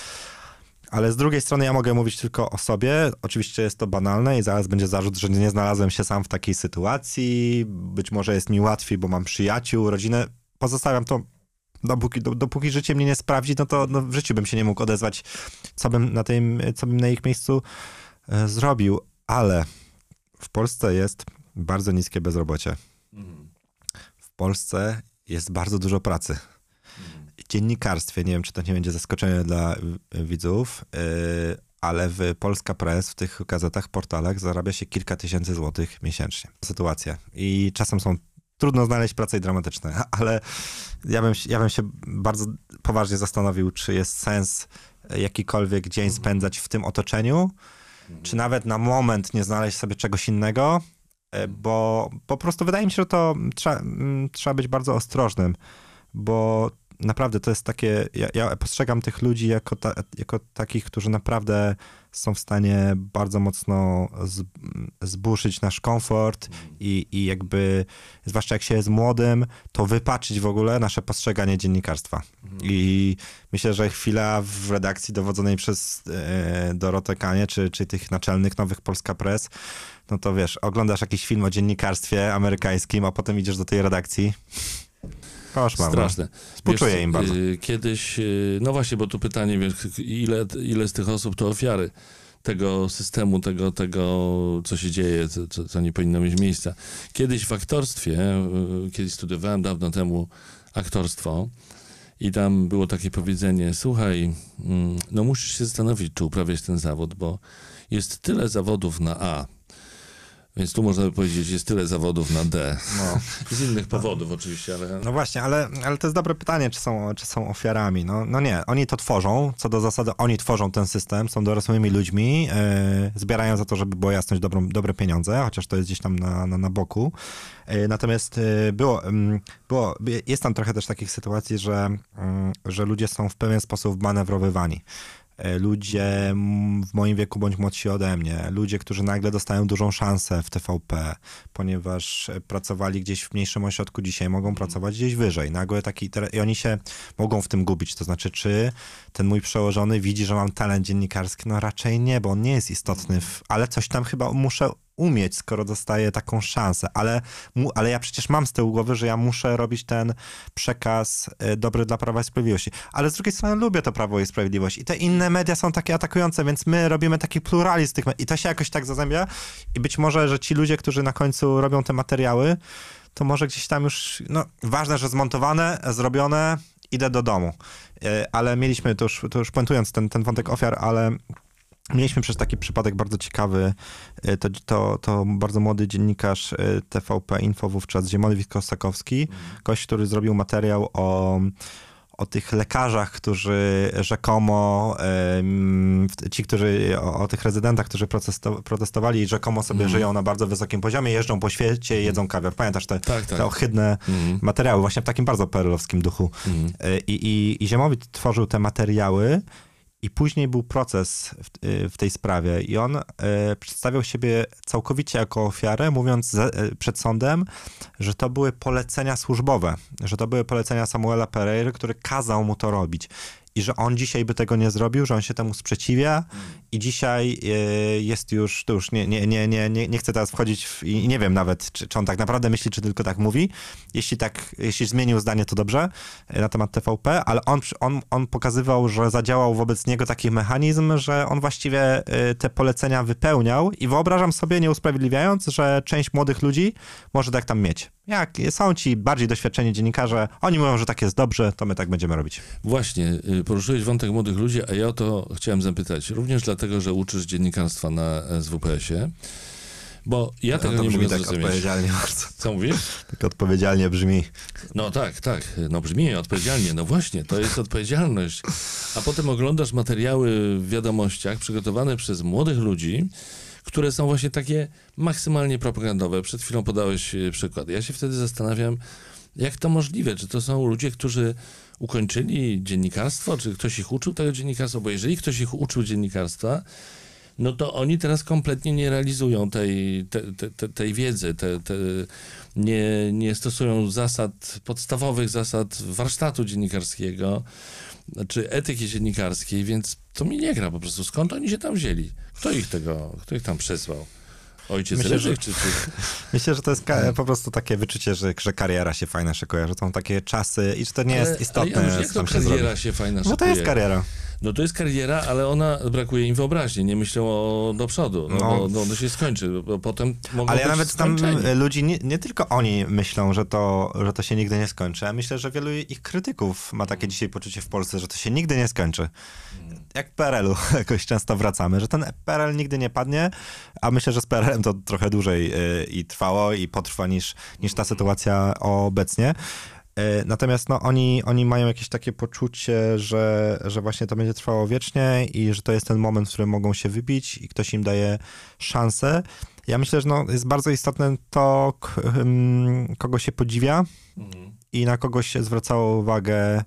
Ale z drugiej strony ja mogę mówić tylko o sobie. Oczywiście jest to banalne i zaraz będzie zarzut, że nie znalazłem się sam w takiej sytuacji. Być może jest mi łatwiej, bo mam przyjaciół, rodzinę. Pozostawiam to, dopóki, dopóki życie mnie nie sprawdzi, no to no w życiu bym się nie mógł odezwać, co bym na, tym, co bym na ich miejscu e, zrobił. Ale w Polsce jest bardzo niskie bezrobocie. W Polsce jest bardzo dużo pracy. Dziennikarstwie, nie wiem, czy to nie będzie zaskoczenie dla widzów, yy, ale w Polska Press, w tych gazetach, portalach zarabia się kilka tysięcy złotych miesięcznie. Sytuacja. I czasem są trudno znaleźć prace i dramatyczne, ale ja bym, ja bym się bardzo poważnie zastanowił, czy jest sens jakikolwiek dzień spędzać w tym otoczeniu, czy nawet na moment nie znaleźć sobie czegoś innego, yy, bo po prostu wydaje mi się, że to trzeba, trzeba być bardzo ostrożnym, bo naprawdę to jest takie, ja, ja postrzegam tych ludzi jako, ta, jako takich, którzy naprawdę są w stanie bardzo mocno z, zburzyć nasz komfort i, i jakby, zwłaszcza jak się jest młodym, to wypaczyć w ogóle nasze postrzeganie dziennikarstwa. I myślę, że chwila w redakcji dowodzonej przez e, Dorotę Kanię, czy, czy tych naczelnych nowych Polska Press, no to wiesz, oglądasz jakiś film o dziennikarstwie amerykańskim, a potem idziesz do tej redakcji. Koszmar, straszne. Współczuję wiesz, im bardzo. Kiedyś, no właśnie, bo tu pytanie, wiesz, ile, ile z tych osób to ofiary tego systemu, tego, tego co się dzieje, co, co nie powinno mieć miejsca. Kiedyś w aktorstwie, kiedyś studiowałem dawno temu aktorstwo i tam było takie powiedzenie, słuchaj, no musisz się zastanowić, czy uprawiać ten zawód, bo jest tyle zawodów na A. Więc tu można by powiedzieć, jest tyle zawodów na D. No. Z innych powodów no. oczywiście, ale... No właśnie, ale, ale to jest dobre pytanie, czy są, czy są ofiarami. No, no nie, oni to tworzą, co do zasady oni tworzą ten system, są dorosłymi ludźmi, yy, zbierają za to, żeby była jasność, dobrą, dobre pieniądze, chociaż to jest gdzieś tam na, na, na boku. Yy, natomiast yy, było, yy, było, jest tam trochę też takich sytuacji, że, yy, że ludzie są w pewien sposób manewrowywani. Ludzie w moim wieku bądź młodsi ode mnie, ludzie, którzy nagle dostają dużą szansę w T V P, ponieważ pracowali gdzieś w mniejszym ośrodku, dzisiaj mogą pracować gdzieś wyżej. Nagle taki, i oni się mogą w tym gubić. To znaczy, czy ten mój przełożony widzi, że mam talent dziennikarski? No raczej nie, bo on nie jest istotny, w, ale coś tam chyba muszę umieć, skoro dostaję taką szansę, ale, ale ja przecież mam z tyłu głowy, że ja muszę robić ten przekaz dobry dla Prawa i Sprawiedliwości. Ale z drugiej strony lubię to Prawo i Sprawiedliwość i te inne media są takie atakujące, więc my robimy taki pluralizm tych mediów i to się jakoś tak zazębia i być może, że ci ludzie, którzy na końcu robią te materiały, to może gdzieś tam już, no ważne, że zmontowane, zrobione, idę do domu. Ale mieliśmy, to już, to już puentując ten, ten wątek ofiar, ale... Mieliśmy przecież taki przypadek bardzo ciekawy, to, to, to bardzo młody dziennikarz T V P Info wówczas, Ziemonowi Kosakowski, gość, który zrobił materiał o, o tych lekarzach, którzy rzekomo, ci, którzy, o, o tych rezydentach, którzy protestowali, rzekomo sobie mm. żyją na bardzo wysokim poziomie, jeżdżą po świecie, jedzą kawior. Pamiętasz te, tak, tak. te ohydne mm. materiały, właśnie w takim bardzo perelowskim duchu. Mm. I, i, i Ziemonowi tworzył te materiały, i później był proces w, w tej sprawie i on y, przedstawiał siebie całkowicie jako ofiarę, mówiąc za, y, przed sądem, że to były polecenia służbowe, że to były polecenia Samuela Pereiry, który kazał mu to robić. i że on dzisiaj by tego nie zrobił, że on się temu sprzeciwia i dzisiaj jest już, to już nie, nie, nie, nie, nie chcę teraz wchodzić w, i nie wiem nawet, czy, czy on tak naprawdę myśli, czy tylko tak mówi. Jeśli tak, jeśli zmienił zdanie, to dobrze na temat T V P, ale on, on, on pokazywał, że zadziałał wobec niego taki mechanizm, że on właściwie te polecenia wypełniał i wyobrażam sobie, nie usprawiedliwiając, że część młodych ludzi może tak tam mieć. Jak są ci bardziej doświadczeni dziennikarze, oni mówią, że tak jest dobrze, to my tak będziemy robić. Właśnie, poruszyłeś wątek młodych ludzi, a ja o to chciałem zapytać. Również dlatego, że uczysz dziennikarstwa na S W P S ie, bo ja no, tego to nie brzmi mogę tak zrozumieć. Odpowiedzialnie bardzo. Co mówisz? Tak odpowiedzialnie brzmi. No tak, tak. No brzmi odpowiedzialnie. No właśnie, to jest odpowiedzialność. A potem oglądasz materiały w wiadomościach przygotowane przez młodych ludzi, które są właśnie takie maksymalnie propagandowe. Przed chwilą podałeś przykład. Ja się wtedy zastanawiam, jak to możliwe? Czy to są ludzie, którzy ukończyli dziennikarstwo? Czy ktoś ich uczył tego dziennikarstwa? Bo jeżeli ktoś ich uczył dziennikarstwa, no to oni teraz kompletnie nie realizują tej, te, te, te, tej wiedzy, te, te, nie, nie stosują zasad, podstawowych zasad warsztatu dziennikarskiego, czy etyki dziennikarskiej, więc to mi nie gra po prostu. Skąd oni się tam wzięli? Kto ich tego, kto ich tam przysłał? Ojciec myślę, Ryżych, że, czy, czy... Myślę, że to jest ka- po prostu takie wyczucie, że, że kariera się fajna szykuje, że są takie czasy i że to nie ale, jest istotne. Ale ja myślę, jak to kariera się, się fajna szykuje? No to jest kariera. No to jest kariera, ale ona brakuje im wyobraźni, nie myślą o, do przodu, no, no. Bo no, to się skończy, bo potem mogą ale ja nawet skończeni. Tam ludzi, nie, nie tylko oni myślą, że to, że to się nigdy nie skończy, a myślę, że wielu ich krytyków ma takie dzisiaj poczucie w Polsce, że to się nigdy nie skończy. Jak P R L u jakoś często wracamy, że ten P R L nigdy nie padnie, a myślę, że z P R L em to trochę dłużej yy, i trwało i potrwa niż, niż ta sytuacja obecnie. Natomiast no, oni, oni mają jakieś takie poczucie, że, że właśnie to będzie trwało wiecznie i że to jest ten moment, w którym mogą się wybić i ktoś im daje szansę. Ja myślę, że no, jest bardzo istotne to, kogo się podziwia mhm. i na kogo się zwracało uwagę,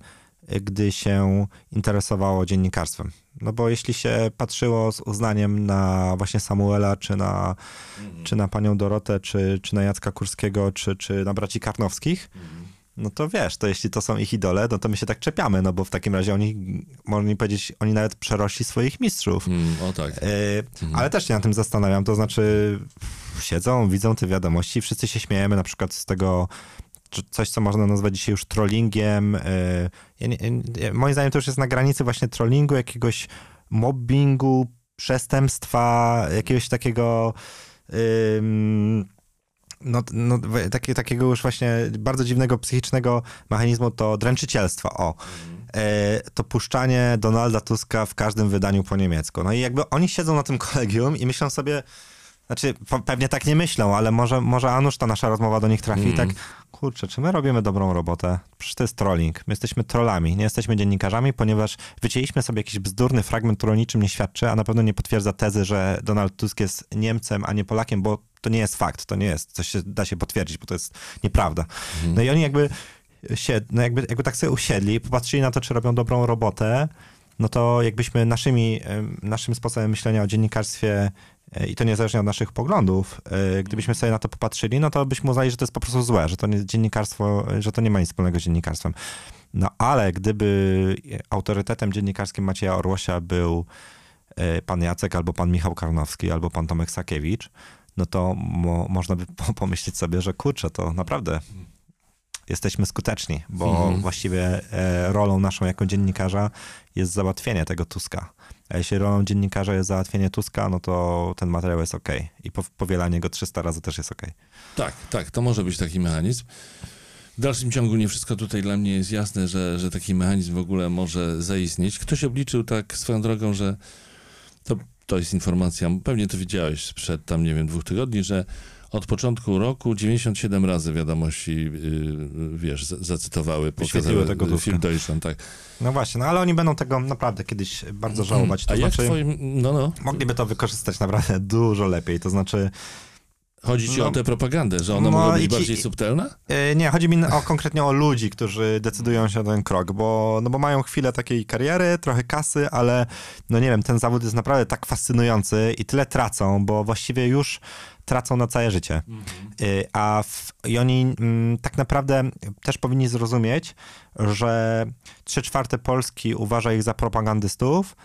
gdy się interesowało dziennikarstwem. No bo jeśli się patrzyło z uznaniem na właśnie Samuela, czy na, mhm. czy na panią Dorotę, czy, czy na Jacka Kurskiego, czy, czy na braci Karnowskich, mhm. no to wiesz, to jeśli to są ich idole, no to my się tak czepiamy, no bo w takim razie oni, można powiedzieć, oni nawet przerośli swoich mistrzów. Mm, o tak. Yy, mm. Ale też się na tym zastanawiam, to znaczy siedzą, widzą te wiadomości, wszyscy się śmiejemy na przykład z tego, coś co można nazwać dzisiaj już trollingiem. Yy, yy, yy, moim zdaniem to już jest na granicy właśnie trollingu, jakiegoś mobbingu, przestępstwa, jakiegoś takiego... Yy, No, no, takie, takiego już właśnie bardzo dziwnego psychicznego mechanizmu to dręczycielstwa, o. E, to puszczanie Donalda Tuska w każdym wydaniu po niemiecku. No i jakby oni siedzą na tym kolegium i myślą sobie, znaczy pewnie tak nie myślą, ale może, może Anusz ta nasza rozmowa do nich trafi mm. i tak, kurczę, czy my robimy dobrą robotę? Przecież to jest trolling. My jesteśmy trollami, nie jesteśmy dziennikarzami, ponieważ wycięliśmy sobie jakiś bzdurny fragment, który o niczym nie świadczy, a na pewno nie potwierdza tezy, że Donald Tusk jest Niemcem, a nie Polakiem, bo to nie jest fakt, to nie jest, coś się da się potwierdzić, bo to jest nieprawda. Mm. No i oni jakby, się, no jakby, jakby tak sobie usiedli, popatrzyli na to, czy robią dobrą robotę, no to jakbyśmy naszymi, naszym sposobem myślenia o dziennikarstwie i to niezależnie od naszych poglądów, gdybyśmy sobie na to popatrzyli, no to byśmy uznali, że to jest po prostu złe, że to nie dziennikarstwo, że to nie ma nic wspólnego z dziennikarstwem. No ale gdyby autorytetem dziennikarskim Macieja Orłosia był pan Jacek, albo pan Michał Karnowski, albo pan Tomek Sakiewicz, no to mo- można by pomyśleć sobie, że kurczę, to naprawdę jesteśmy skuteczni, bo mhm. właściwie rolą naszą jako dziennikarza jest załatwienie tego Tuska. A jeśli rolą dziennikarza jest załatwienie Tuska, no to ten materiał jest okej. Okay. I powielanie go trzysta razy też jest okej. Okay. Tak, tak, to może być taki mechanizm. W dalszym ciągu nie wszystko tutaj dla mnie jest jasne, że, że taki mechanizm w ogóle może zaistnieć. Ktoś obliczył tak swoją drogą, że to, to jest informacja, pewnie to widziałeś sprzed tam, nie wiem, dwóch tygodni, że od początku roku dziewięćdziesiąt siedem razy wiadomości, yy, wiesz, zacytowały, pokazały tego film Deutschland, tak. No właśnie, no ale oni będą tego naprawdę kiedyś bardzo żałować. To A znaczy, jak twoim... no, no. Mogliby to wykorzystać naprawdę dużo lepiej, to znaczy... Chodzi ci no, o tę propagandę, że ona no może być ci, bardziej subtelna? Yy, nie, chodzi mi o, konkretnie o ludzi, którzy decydują się na ten krok, bo, no bo mają chwilę takiej kariery, trochę kasy, ale no nie wiem, ten zawód jest naprawdę tak fascynujący i tyle tracą, bo właściwie już tracą na całe życie. Mm-hmm. yy, a w, i oni m, tak naprawdę też powinni zrozumieć, że trzy czwarte Polski uważa ich za propagandystów,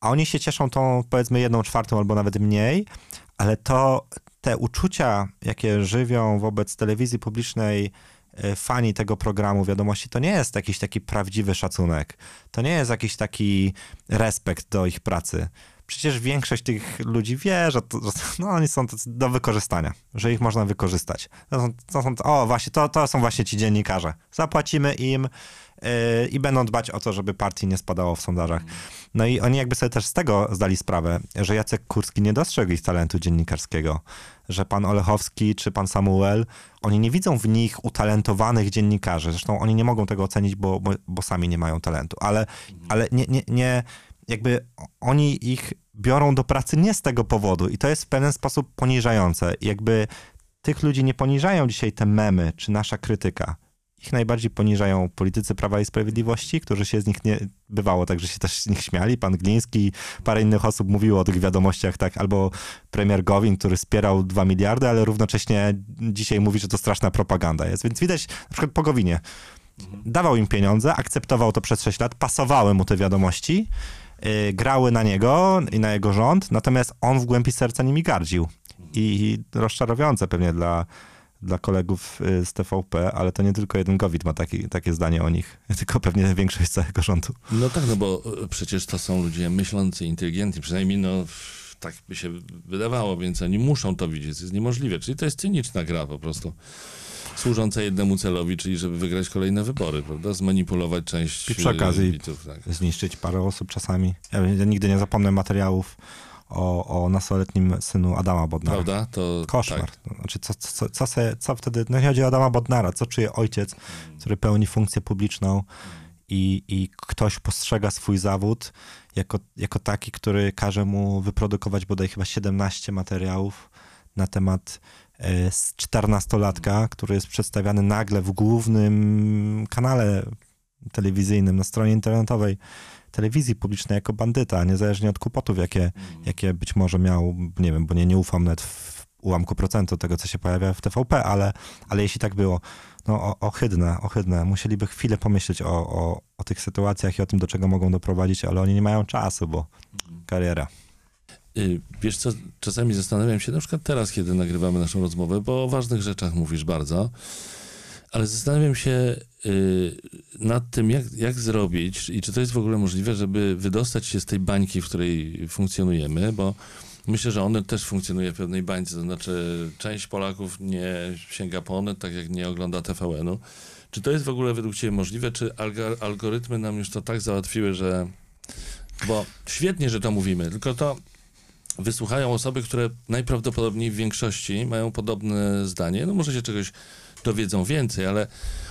a oni się cieszą tą powiedzmy jedną czwartą albo nawet mniej, ale to... Te uczucia, jakie żywią wobec telewizji publicznej fani tego programu Wiadomości, to nie jest jakiś taki prawdziwy szacunek. To nie jest jakiś taki respekt do ich pracy. Przecież większość tych ludzi wie, że, to, że no, oni są do wykorzystania, że ich można wykorzystać. To są, to są, o, właśnie, to, to są właśnie ci dziennikarze. Zapłacimy im yy, i będą dbać o to, żeby partii nie spadało w sondażach. No i oni jakby sobie też z tego zdali sprawę, że Jacek Kurski nie dostrzegł ich talentu dziennikarskiego, że pan Olechowski czy pan Samuel, oni nie widzą w nich utalentowanych dziennikarzy. Zresztą oni nie mogą tego ocenić, bo, bo, bo sami nie mają talentu. Ale, ale nie... nie, nie jakby oni ich biorą do pracy nie z tego powodu i to jest w pewien sposób poniżające. Jakby tych ludzi nie poniżają dzisiaj te memy czy nasza krytyka. Ich najbardziej poniżają politycy Prawa i Sprawiedliwości, którzy się z nich nie... Bywało tak, że się też z nich śmiali. Pan Gliński, parę innych osób mówiło o tych wiadomościach, tak, albo premier Gowin, który spierał dwa miliardy, ale równocześnie dzisiaj mówi, że to straszna propaganda jest. Więc widać na przykład po Gowinie. Dawał im pieniądze, akceptował to przez sześć lat, pasowały mu te wiadomości, grały na niego i na jego rząd, natomiast on w głębi serca nimi gardził. I rozczarowujące pewnie dla, dla kolegów z T V P, ale to nie tylko jeden Gowit ma taki, takie zdanie o nich, tylko pewnie większość całego rządu. No tak, no bo przecież to są ludzie myślący, inteligentni, przynajmniej no tak by się wydawało, więc oni muszą to widzieć, jest niemożliwe. Czyli to jest cyniczna gra po prostu. Służąca jednemu celowi, czyli żeby wygrać kolejne wybory, prawda? Zmanipulować część... I przy okazji bitów, tak. Zniszczyć parę osób czasami. Ja, ja nigdy nie zapomnę materiałów o, o nastoletnim synu Adama Bodnara. Prawda? To koszmar. Tak. Znaczy, co, co, co, se, co wtedy... No nie chodzi o Adama Bodnara. Co czuje ojciec, który pełni funkcję publiczną i, i ktoś postrzega swój zawód jako, jako taki, który każe mu wyprodukować bodaj chyba siedemnaście materiałów na temat... z czternastolatka, który jest przedstawiany nagle w głównym kanale telewizyjnym, na stronie internetowej telewizji publicznej jako bandyta, niezależnie od kłopotów, jakie, jakie być może miał, nie wiem, bo nie, nie ufam nawet w ułamku procentu tego, co się pojawia w T V P, ale, ale jeśli tak było, no ohydne, ohydne. Musieliby chwilę pomyśleć o, o, o tych sytuacjach i o tym, do czego mogą doprowadzić, ale oni nie mają czasu, bo kariera. Wiesz co, czasami zastanawiam się, na przykład teraz, kiedy nagrywamy naszą rozmowę, bo o ważnych rzeczach mówisz bardzo, ale zastanawiam się yy, nad tym, jak, jak zrobić i czy to jest w ogóle możliwe, żeby wydostać się z tej bańki, w której funkcjonujemy, bo myślę, że Onet też funkcjonuje w pewnej bańce, to znaczy część Polaków nie sięga po Onet, tak jak nie ogląda T V N-u. Czy to jest w ogóle według ciebie możliwe, czy alg- algorytmy nam już to tak załatwiły, że... Bo świetnie, że to mówimy, tylko to... Wysłuchają osoby, które najprawdopodobniej w większości mają podobne zdanie. No może się czegoś dowiedzą więcej, ale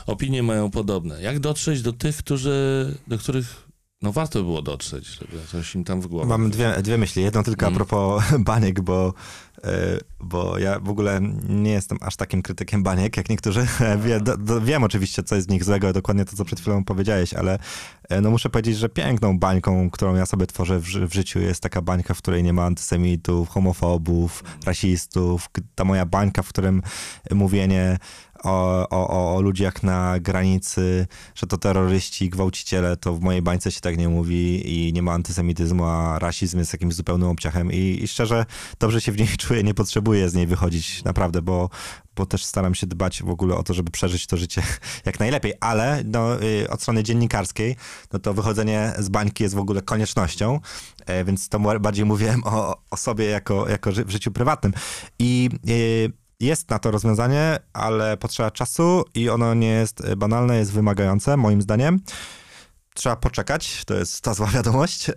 opinie mają podobne. Jak dotrzeć do tych, którzy, do których no warto by było dotrzeć, żeby coś im tam w głowie. Mam dwie, dwie myśli. Jedną tylko mm. a propos baniek, bo, yy, bo ja w ogóle nie jestem aż takim krytykiem baniek, jak niektórzy. Wie, do, do, wiem oczywiście, co jest z nich złego, dokładnie to, co przed chwilą powiedziałeś, ale yy, no muszę powiedzieć, że piękną bańką, którą ja sobie tworzę w, w życiu, jest taka bańka, w której nie ma antysemitów, homofobów, mm. rasistów. Ta moja bańka, w którym mówienie O, o, o ludziach na granicy, że to terroryści, gwałciciele, to w mojej bańce się tak nie mówi i nie ma antysemityzmu, a rasizm jest jakimś zupełnym obciachem i, i szczerze dobrze się w niej czuję, nie potrzebuję z niej wychodzić naprawdę, bo, bo też staram się dbać w ogóle o to, żeby przeżyć to życie jak najlepiej, ale no, od strony dziennikarskiej no to wychodzenie z bańki jest w ogóle koniecznością, więc to bardziej mówiłem o, o sobie jako, jako ży- w życiu prywatnym i jest na to rozwiązanie, ale potrzeba czasu i ono nie jest banalne, jest wymagające, moim zdaniem. Trzeba poczekać, to jest ta zła wiadomość,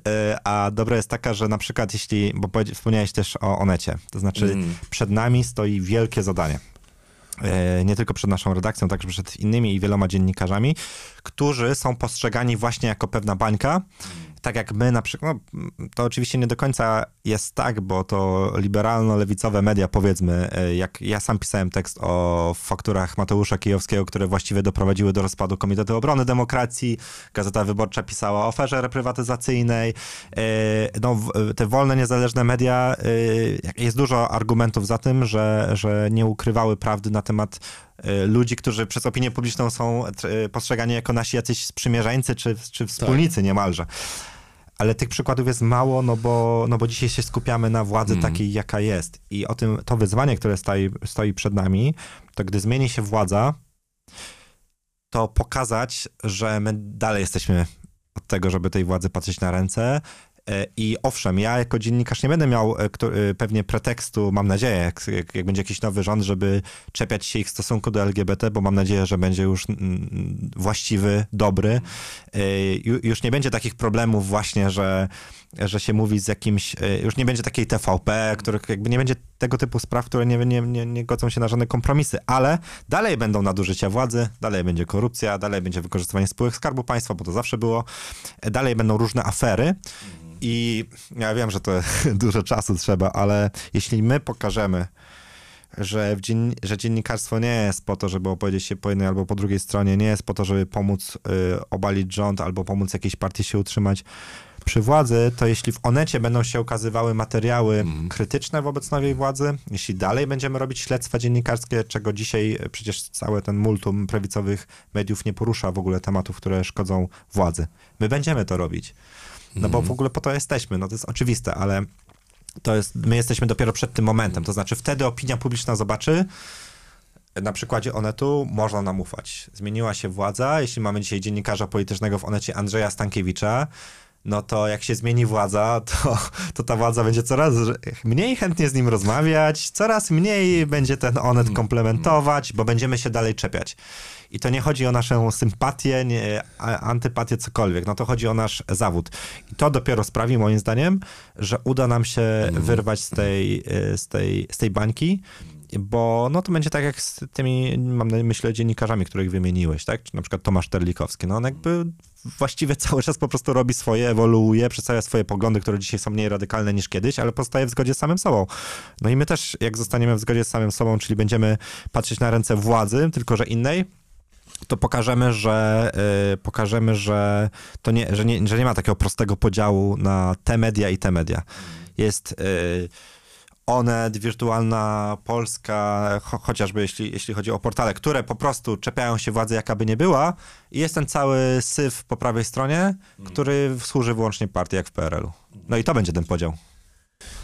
a dobra jest taka, że na przykład jeśli, bo wspomniałeś też o Onecie, to znaczy mm. przed nami stoi wielkie zadanie. Nie tylko przed naszą redakcją, także przed innymi i wieloma dziennikarzami, którzy są postrzegani właśnie jako pewna bańka, tak jak my na przykład, no, to oczywiście nie do końca jest tak, bo to liberalno-lewicowe media, powiedzmy, jak ja sam pisałem tekst o fakturach Mateusza Kijowskiego, które właściwie doprowadziły do rozpadu Komitetu Obrony Demokracji, Gazeta Wyborcza pisała o oferze reprywatyzacyjnej, no, te wolne, niezależne media, jest dużo argumentów za tym, że, że nie ukrywały prawdy na temat ludzi, którzy przez opinię publiczną są postrzegani jako nasi jacyś sprzymierzeńcy czy, czy wspólnicy, tak, niemalże. Ale tych przykładów jest mało, no bo, no bo dzisiaj się skupiamy na władzy mm. takiej, jaka jest. I o tym to wyzwanie, które stoi, stoi przed nami, to gdy zmieni się władza, to pokazać, że my dalej jesteśmy od tego, żeby tej władzy patrzeć na ręce. I owszem, ja jako dziennikarz nie będę miał pewnie pretekstu, mam nadzieję, jak, jak będzie jakiś nowy rząd, żeby czepiać się ich stosunku do L G B T, bo mam nadzieję, że będzie już właściwy, dobry. Już nie będzie takich problemów właśnie, że, że się mówi z jakimś... Już nie będzie takiej T V P, których jakby nie będzie tego typu spraw, które nie, nie, nie, nie godzą się na żadne kompromisy, ale dalej będą nadużycia władzy, dalej będzie korupcja, dalej będzie wykorzystywanie spółek Skarbu Państwa, bo to zawsze było, dalej będą różne afery. I ja wiem, że to dużo czasu trzeba, ale jeśli my pokażemy, że, w dzien- że dziennikarstwo nie jest po to, żeby opowiedzieć się po jednej albo po drugiej stronie, nie jest po to, żeby pomóc y, obalić rząd albo pomóc jakiejś partii się utrzymać przy władzy, to jeśli w Onecie będą się ukazywały materiały mm. krytyczne wobec nowej władzy, jeśli dalej będziemy robić śledztwa dziennikarskie, czego dzisiaj przecież cały ten multum prawicowych mediów nie porusza w ogóle tematów, które szkodzą władzy. My będziemy to robić. No bo w ogóle po to jesteśmy, no to jest oczywiste, ale to jest, my jesteśmy dopiero przed tym momentem, to znaczy wtedy opinia publiczna zobaczy, na przykładzie Onetu można nam ufać. Zmieniła się władza, jeśli mamy dzisiaj dziennikarza politycznego w Onecie Andrzeja Stankiewicza, no to jak się zmieni władza, to, to ta władza będzie coraz mniej chętnie z nim rozmawiać, coraz mniej będzie ten Onet komplementować, bo będziemy się dalej czepiać. I to nie chodzi o naszą sympatię, nie, antypatię, cokolwiek. No to chodzi o nasz zawód. I to dopiero sprawi, moim zdaniem, że uda nam się mm. wyrwać z tej, z tej, z tej bańki, bo no to będzie tak jak z tymi, mam na myśli, dziennikarzami, których wymieniłeś, tak? Czy na przykład Tomasz Terlikowski. No on jakby właściwie cały czas po prostu robi swoje, ewoluuje, przedstawia swoje poglądy, które dzisiaj są mniej radykalne niż kiedyś, ale pozostaje w zgodzie z samym sobą. No i my też, jak zostaniemy w zgodzie z samym sobą, czyli będziemy patrzeć na ręce władzy, tylko że innej, to pokażemy, że yy, pokażemy, że to nie, że nie, że nie ma takiego prostego podziału na te media i te media. Jest yy, Onet, Wirtualna Polska, cho- chociażby jeśli, jeśli chodzi o portale, które po prostu czepiają się władzy, jaka by nie była, i jest ten cały syf po prawej stronie, który służy wyłącznie partii, jak w P R L u. No i to będzie ten podział.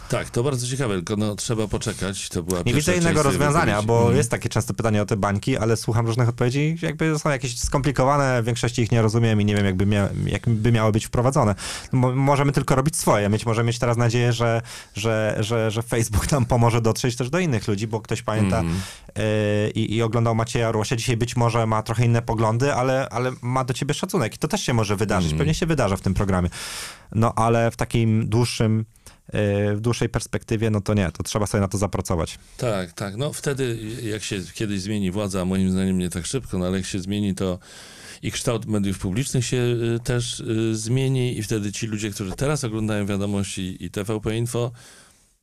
Tak, to bardzo ciekawe, tylko no, trzeba poczekać. To była nie widzę innego rozwiązania, bo mm. jest takie często pytanie o te bańki, ale słucham różnych odpowiedzi, jakby są jakieś skomplikowane, w większości ich nie rozumiem i nie wiem, jakby, mia- jakby miały być wprowadzone. No, możemy tylko robić swoje, mieć, możemy mieć teraz nadzieję, że, że, że, że Facebook nam pomoże dotrzeć też do innych ludzi, bo ktoś pamięta mm. y- i oglądał Macieja Orłosia, dzisiaj być może ma trochę inne poglądy, ale, ale ma do ciebie szacunek i to też się może wydarzyć, mm. pewnie się wydarza w tym programie. No ale w takim dłuższym w dłuższej perspektywie, no to nie, to trzeba sobie na to zapracować. Tak, tak, no wtedy jak się kiedyś zmieni władza, a moim zdaniem nie tak szybko, no ale jak się zmieni, to i kształt mediów publicznych się też zmieni i wtedy ci ludzie, którzy teraz oglądają wiadomości i T V P Info,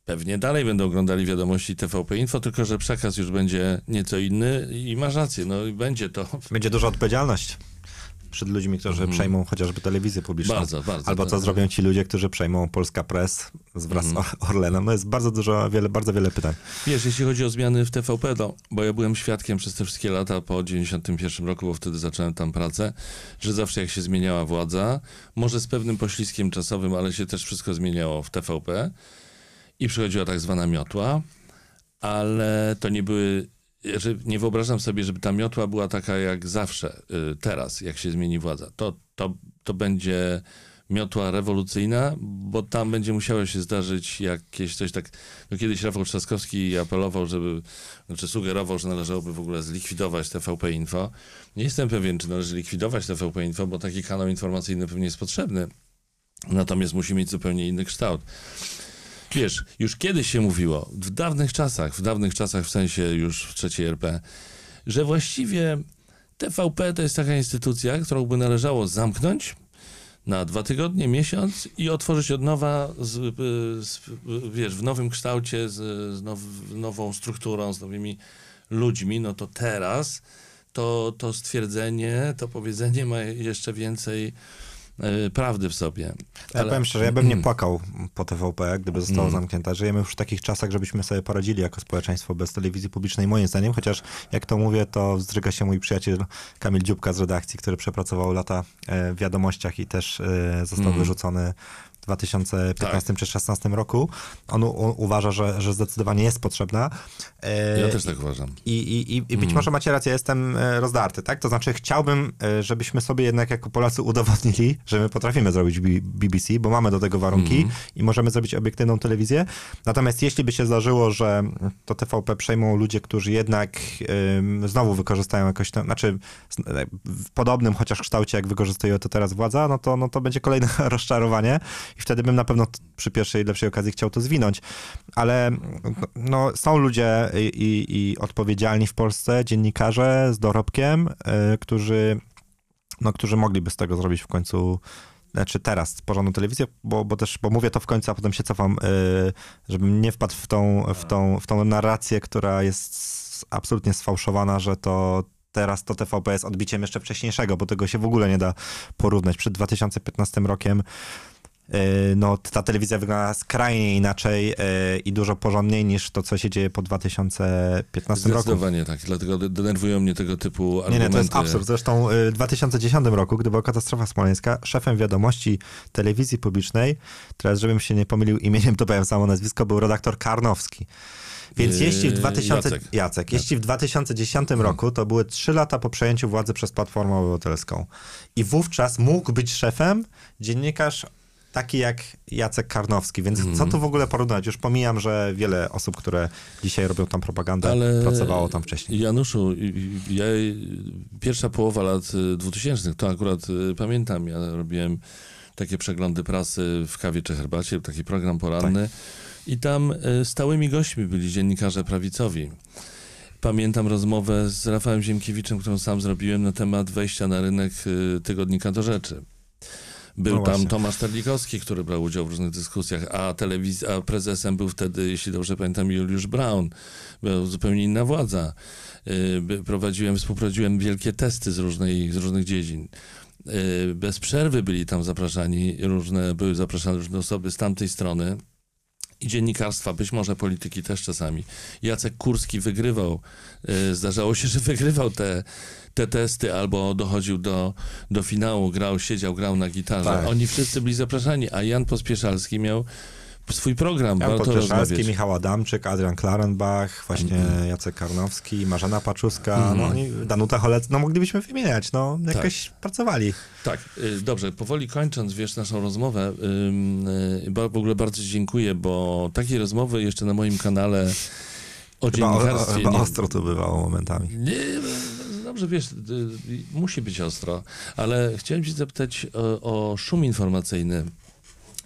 pewnie dalej będą oglądali wiadomości T V P Info, tylko że przekaz już będzie nieco inny i masz rację, no i będzie to... Będzie duża odpowiedzialność przed ludźmi, którzy mm. przejmą chociażby telewizję publiczną. Bardzo, bardzo. Albo co tak, zrobią ci ludzie, którzy przejmą Polska Press wraz mm. z Orlenem. No jest bardzo dużo, wiele, bardzo wiele pytań. Wiesz, jeśli chodzi o zmiany w T V P, no, bo ja byłem świadkiem przez te wszystkie lata po dziewięćdziesiątym pierwszym roku, bo wtedy zacząłem tam pracę, że zawsze jak się zmieniała władza, może z pewnym poślizgiem czasowym, ale się też wszystko zmieniało w T V P i przychodziła tak zwana miotła, ale to nie były... Nie wyobrażam sobie, żeby ta miotła była taka jak zawsze, teraz, jak się zmieni władza. To, to, to będzie miotła rewolucyjna, bo tam będzie musiało się zdarzyć jakieś coś tak... No kiedyś Rafał Trzaskowski apelował, żeby... Znaczy sugerował, że należałoby w ogóle zlikwidować T V P Info. Nie jestem pewien, czy należy likwidować T V P Info, bo taki kanał informacyjny pewnie jest potrzebny. Natomiast musi mieć zupełnie inny kształt. Wiesz, już kiedyś się mówiło, w dawnych czasach, w dawnych czasach w sensie już w trzeciej R P, że właściwie T V P to jest taka instytucja, którą by należało zamknąć, na dwa tygodnie, miesiąc i otworzyć od nowa, z, z, wiesz, w nowym kształcie, z, z now, nową strukturą, z nowymi ludźmi, no to teraz to, to stwierdzenie, to powiedzenie ma jeszcze więcej prawdy w sobie. Ale... Ja powiem szczerze, ja bym nie płakał po T V P, gdyby została mm. zamknięta. Żyjemy już w takich czasach, żebyśmy sobie poradzili jako społeczeństwo bez telewizji publicznej, moim zdaniem, chociaż jak to mówię, to wzdryga się mój przyjaciel Kamil Dziubka z redakcji, który przepracował lata w Wiadomościach i też został mm. wyrzucony w dwa tysiące piętnastym tak. czy dwa tysiące szesnastym roku. On u, uważa, że, że zdecydowanie jest potrzebna. E, ja też tak uważam. I, i, i, i być mm. może macie rację, jestem rozdarty, tak? To znaczy chciałbym, żebyśmy sobie jednak jako Polacy udowodnili, że my potrafimy zrobić B B C, bo mamy do tego warunki mm. i możemy zrobić obiektywną telewizję. Natomiast jeśli by się zdarzyło, że to T V P przejmą ludzie, którzy jednak ym, znowu wykorzystają jakoś, to, znaczy w podobnym chociaż kształcie, jak wykorzystuje to teraz władza, no to, no to będzie kolejne rozczarowanie. I wtedy bym na pewno przy pierwszej lepszej okazji chciał to zwinąć. Ale no, są ludzie i, i, i odpowiedzialni w Polsce, dziennikarze z dorobkiem, y, którzy, no, którzy mogliby z tego zrobić w końcu, znaczy teraz, porządną telewizję, bo, bo też bo mówię to w końcu, a potem się cofam, y, żebym nie wpadł w tą, w, tą, w tą narrację, która jest absolutnie sfałszowana, że to teraz to T V P jest odbiciem jeszcze wcześniejszego, bo tego się w ogóle nie da porównać. Przed dwa tysiące piętnastym rokiem no ta telewizja wygląda skrajnie inaczej i dużo porządniej niż to, co się dzieje po dwa tysiące piętnastym roku. Zdecydowanie tak, dlatego denerwują mnie tego typu argumenty. Nie, nie, to jest absurd. Zresztą w dwa tysiące dziesiątym roku, gdy była katastrofa smoleńska, szefem Wiadomości telewizji publicznej, teraz żebym się nie pomylił imieniem, to powiem samo nazwisko, był redaktor Karnowski. Więc jeśli w dwa tysiące... Jacek. Jacek. Jeśli w dwa tysiące dziesiątym hmm. roku, to były trzy lata po przejęciu władzy przez Platformę Obywatelską. I wówczas mógł być szefem dziennikarz taki jak Jacek Karnowski, więc mm. co tu w ogóle porównać? Już pomijam, że wiele osób, które dzisiaj robią tam propagandę, ale pracowało tam wcześniej. Januszu, ja, pierwsza połowa lat dwutysięcznych, to akurat pamiętam, ja robiłem takie przeglądy prasy w kawie czy herbacie, taki program poranny tak. i tam stałymi gośćmi byli dziennikarze prawicowi. Pamiętam rozmowę z Rafałem Ziemkiewiczem, którą sam zrobiłem na temat wejścia na rynek tygodnika Do Rzeczy. Był no tam Tomasz Terlikowski, który brał udział w różnych dyskusjach, a, telewiz- a prezesem był wtedy, jeśli dobrze pamiętam, Juliusz Braun. Była zupełnie inna władza. Yy, prowadziłem, współprowadziłem wielkie testy z, różnej, z różnych dziedzin. Yy, bez przerwy byli tam zapraszani różne, były zapraszane różne osoby z tamtej strony i dziennikarstwa, być może polityki też czasami. Jacek Kurski wygrywał, yy, zdarzało się, że wygrywał te te testy, albo dochodził do, do finału, grał, siedział, grał na gitarze. Tak. Oni wszyscy byli zapraszani, a Jan Pospieszalski miał swój program. Jan Pospieszalski, Michał Adamczyk, Adrian Klarenbach, właśnie mm. Jacek Karnowski, Marzena Paczuska, mm. no, Danuta Holec, no moglibyśmy wymieniać, no jakoś tak. pracowali. Tak, dobrze, powoli kończąc, wiesz, naszą rozmowę, w ogóle bardzo dziękuję, bo takiej rozmowy jeszcze na moim kanale o dziennikarstwie... Chyba, o, chyba ostro to bywało momentami. Nie, dobrze, wiesz, musi być ostro, ale chciałem cię zapytać o, o szum informacyjny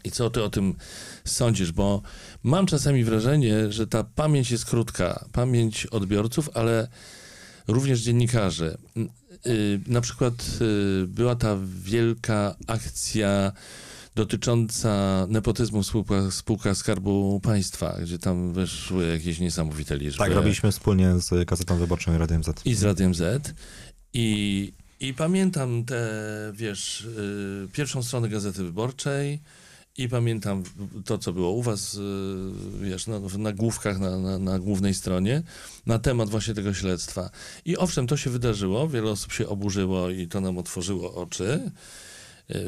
i co ty o tym sądzisz, bo mam czasami wrażenie, że ta pamięć jest krótka, pamięć odbiorców, ale również dziennikarzy. Na przykład była ta wielka akcja dotycząca nepotyzmu w spółkach, spółkach Skarbu Państwa, gdzie tam wyszły jakieś niesamowite liczby. Tak, robiliśmy wspólnie z Gazetą Wyborczą i Radiem Z. I z Radiem Z. I, i pamiętam tę, wiesz, y, pierwszą stronę Gazety Wyborczej i pamiętam to, co było u was, y, wiesz, na, na główkach, na, na, na głównej stronie, na temat właśnie tego śledztwa. I owszem, to się wydarzyło, wiele osób się oburzyło i to nam otworzyło oczy.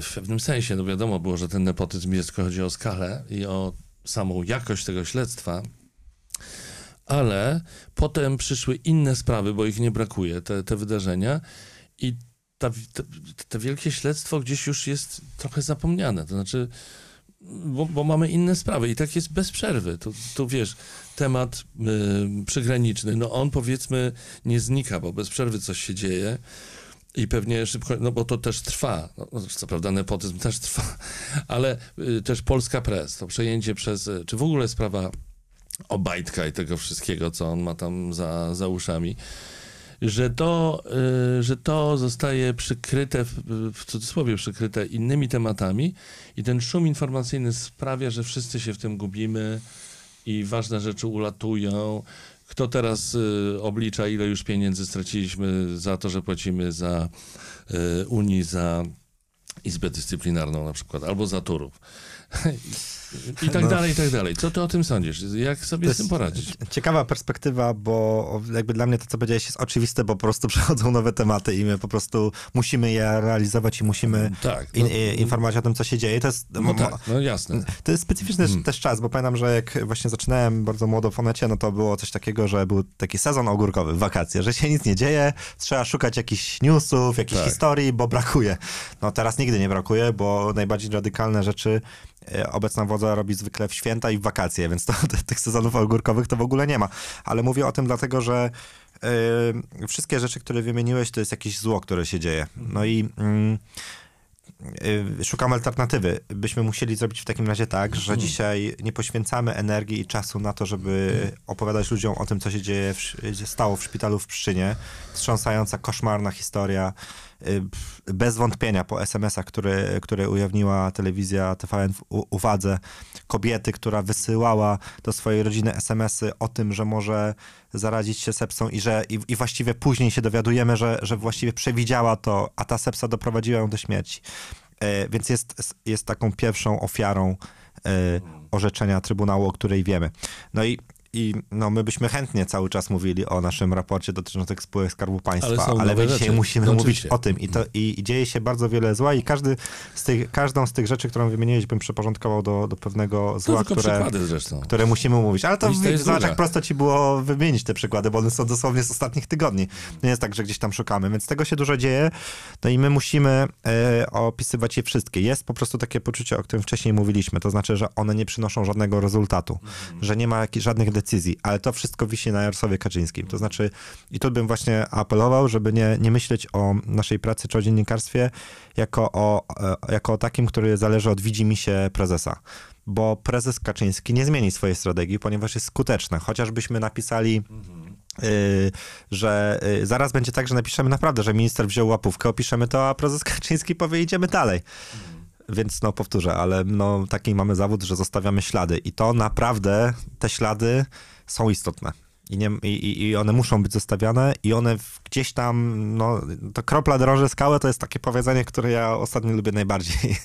W pewnym sensie, no wiadomo było, że ten nepotyzm jest, tylko chodzi o skalę i o samą jakość tego śledztwa, ale potem przyszły inne sprawy, bo ich nie brakuje, te, te wydarzenia i ta, te, te wielkie śledztwo gdzieś już jest trochę zapomniane, to znaczy, bo, bo mamy inne sprawy i tak jest bez przerwy, tu, tu wiesz, temat y, przygraniczny, no on powiedzmy nie znika, bo bez przerwy coś się dzieje. I pewnie szybko, no bo to też trwa, no, co prawda nepotyzm też trwa, ale y, też Polska Press, to przejęcie przez, y, czy w ogóle sprawa Obajtka i tego wszystkiego, co on ma tam za, za uszami, że to, że to zostaje przykryte, w cudzysłowie przykryte, innymi tematami i ten szum informacyjny sprawia, że wszyscy się w tym gubimy i ważne rzeczy ulatują. Kto teraz oblicza, ile już pieniędzy straciliśmy za to, że płacimy za Unii, za Izbę Dyscyplinarną na przykład, albo za Turów. I tak no. dalej, i tak dalej. Co ty o tym sądzisz? Jak sobie z tym poradzić? Ciekawa perspektywa, bo jakby dla mnie to, co powiedziałeś, jest oczywiste, bo po prostu przychodzą nowe tematy i my po prostu musimy je realizować i musimy tak, no, in, informować o tym, co się dzieje. To jest, no tak, no jasne. To jest specyficzny hmm. też czas, bo pamiętam, że jak właśnie zaczynałem bardzo młodo w Onecie, no to było coś takiego, że był taki sezon ogórkowy, wakacje, że się nic nie dzieje, trzeba szukać jakichś newsów, jakichś tak. historii, bo brakuje. No teraz nigdy nie brakuje, bo najbardziej radykalne rzeczy obecna władza robi zwykle w święta i w wakacje, więc to, tych sezonów ogórkowych to w ogóle nie ma. Ale mówię o tym dlatego, że yy, wszystkie rzeczy, które wymieniłeś, to jest jakieś zło, które się dzieje. No i yy, yy, szukamy alternatywy. Byśmy musieli zrobić w takim razie tak, że hmm. dzisiaj nie poświęcamy energii i czasu na to, żeby hmm. opowiadać ludziom o tym, co się dzieje, w, stało w szpitalu w Pszczynie. Wstrząsająca, koszmarna historia. Bez wątpienia po es em esach, które, które ujawniła telewizja T V N w uwadze kobiety, która wysyłała do swojej rodziny es em esy o tym, że może zarazić się sepsą i że i, i właściwie później się dowiadujemy, że, że właściwie przewidziała to, a ta sepsa doprowadziła ją do śmierci. E, więc jest, jest taką pierwszą ofiarą e, orzeczenia Trybunału, o której wiemy. No i I no, my byśmy chętnie cały czas mówili o naszym raporcie dotyczącym spółek Skarbu Państwa, ale, ale my dzisiaj rzeczy. musimy Oczywiście. mówić o tym. I, to, i, I dzieje się bardzo wiele zła i każdy z tych, każdą z tych rzeczy, którą wymieniłeś, bym przyporządkował do, do pewnego zła, które, które musimy mówić. Ale to, to zobacz, jak prosto ci było wymienić te przykłady, bo one są dosłownie z ostatnich tygodni. Nie jest tak, że gdzieś tam szukamy, więc tego się dużo dzieje. No i my musimy e, opisywać je wszystkie. Jest po prostu takie poczucie, o którym wcześniej mówiliśmy. To znaczy, że one nie przynoszą żadnego rezultatu, mm. że nie ma jakich, żadnych decyzji. Decyzji, ale to wszystko wisi na Jarosławie Kaczyńskim. To znaczy, i tu bym właśnie apelował, żeby nie, nie myśleć o naszej pracy czy o dziennikarstwie jako o, jako o takim, który zależy od widzimisię prezesa. Bo prezes Kaczyński nie zmieni swojej strategii, ponieważ jest skuteczna. Chociażbyśmy napisali, Yy, że yy, zaraz będzie tak, że napiszemy naprawdę, że minister wziął łapówkę, opiszemy to, a prezes Kaczyński powie, idziemy dalej. Więc no powtórzę, ale no taki mamy zawód, że zostawiamy ślady i to naprawdę, te ślady są istotne i, nie, i, i one muszą być zostawiane i one gdzieś tam, no to kropla drąży skałę, to jest takie powiedzenie, które ja ostatnio lubię najbardziej.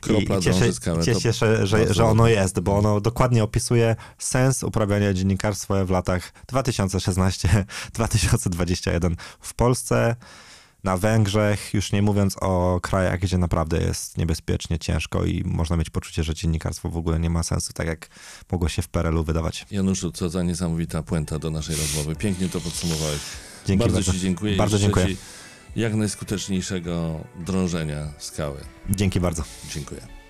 Kropla I, i cieszę, skałę, cieszę się, że, że ono jest, bo ono dokładnie opisuje sens uprawiania dziennikarstwa w latach dwa tysiące szesnastego do dwa tysiące dwudziestego pierwszego w Polsce, na Węgrzech, już nie mówiąc o krajach, gdzie naprawdę jest niebezpiecznie, ciężko i można mieć poczucie, że dziennikarstwo w ogóle nie ma sensu, tak jak mogło się w P R L u wydawać. Januszu, co za niesamowita puenta do naszej rozmowy. Pięknie to podsumowałeś. Dzięki bardzo, bardzo ci dziękuję. Bardzo dziękuję. Ci jak najskuteczniejszego drążenia skały. Dzięki bardzo. Dziękuję.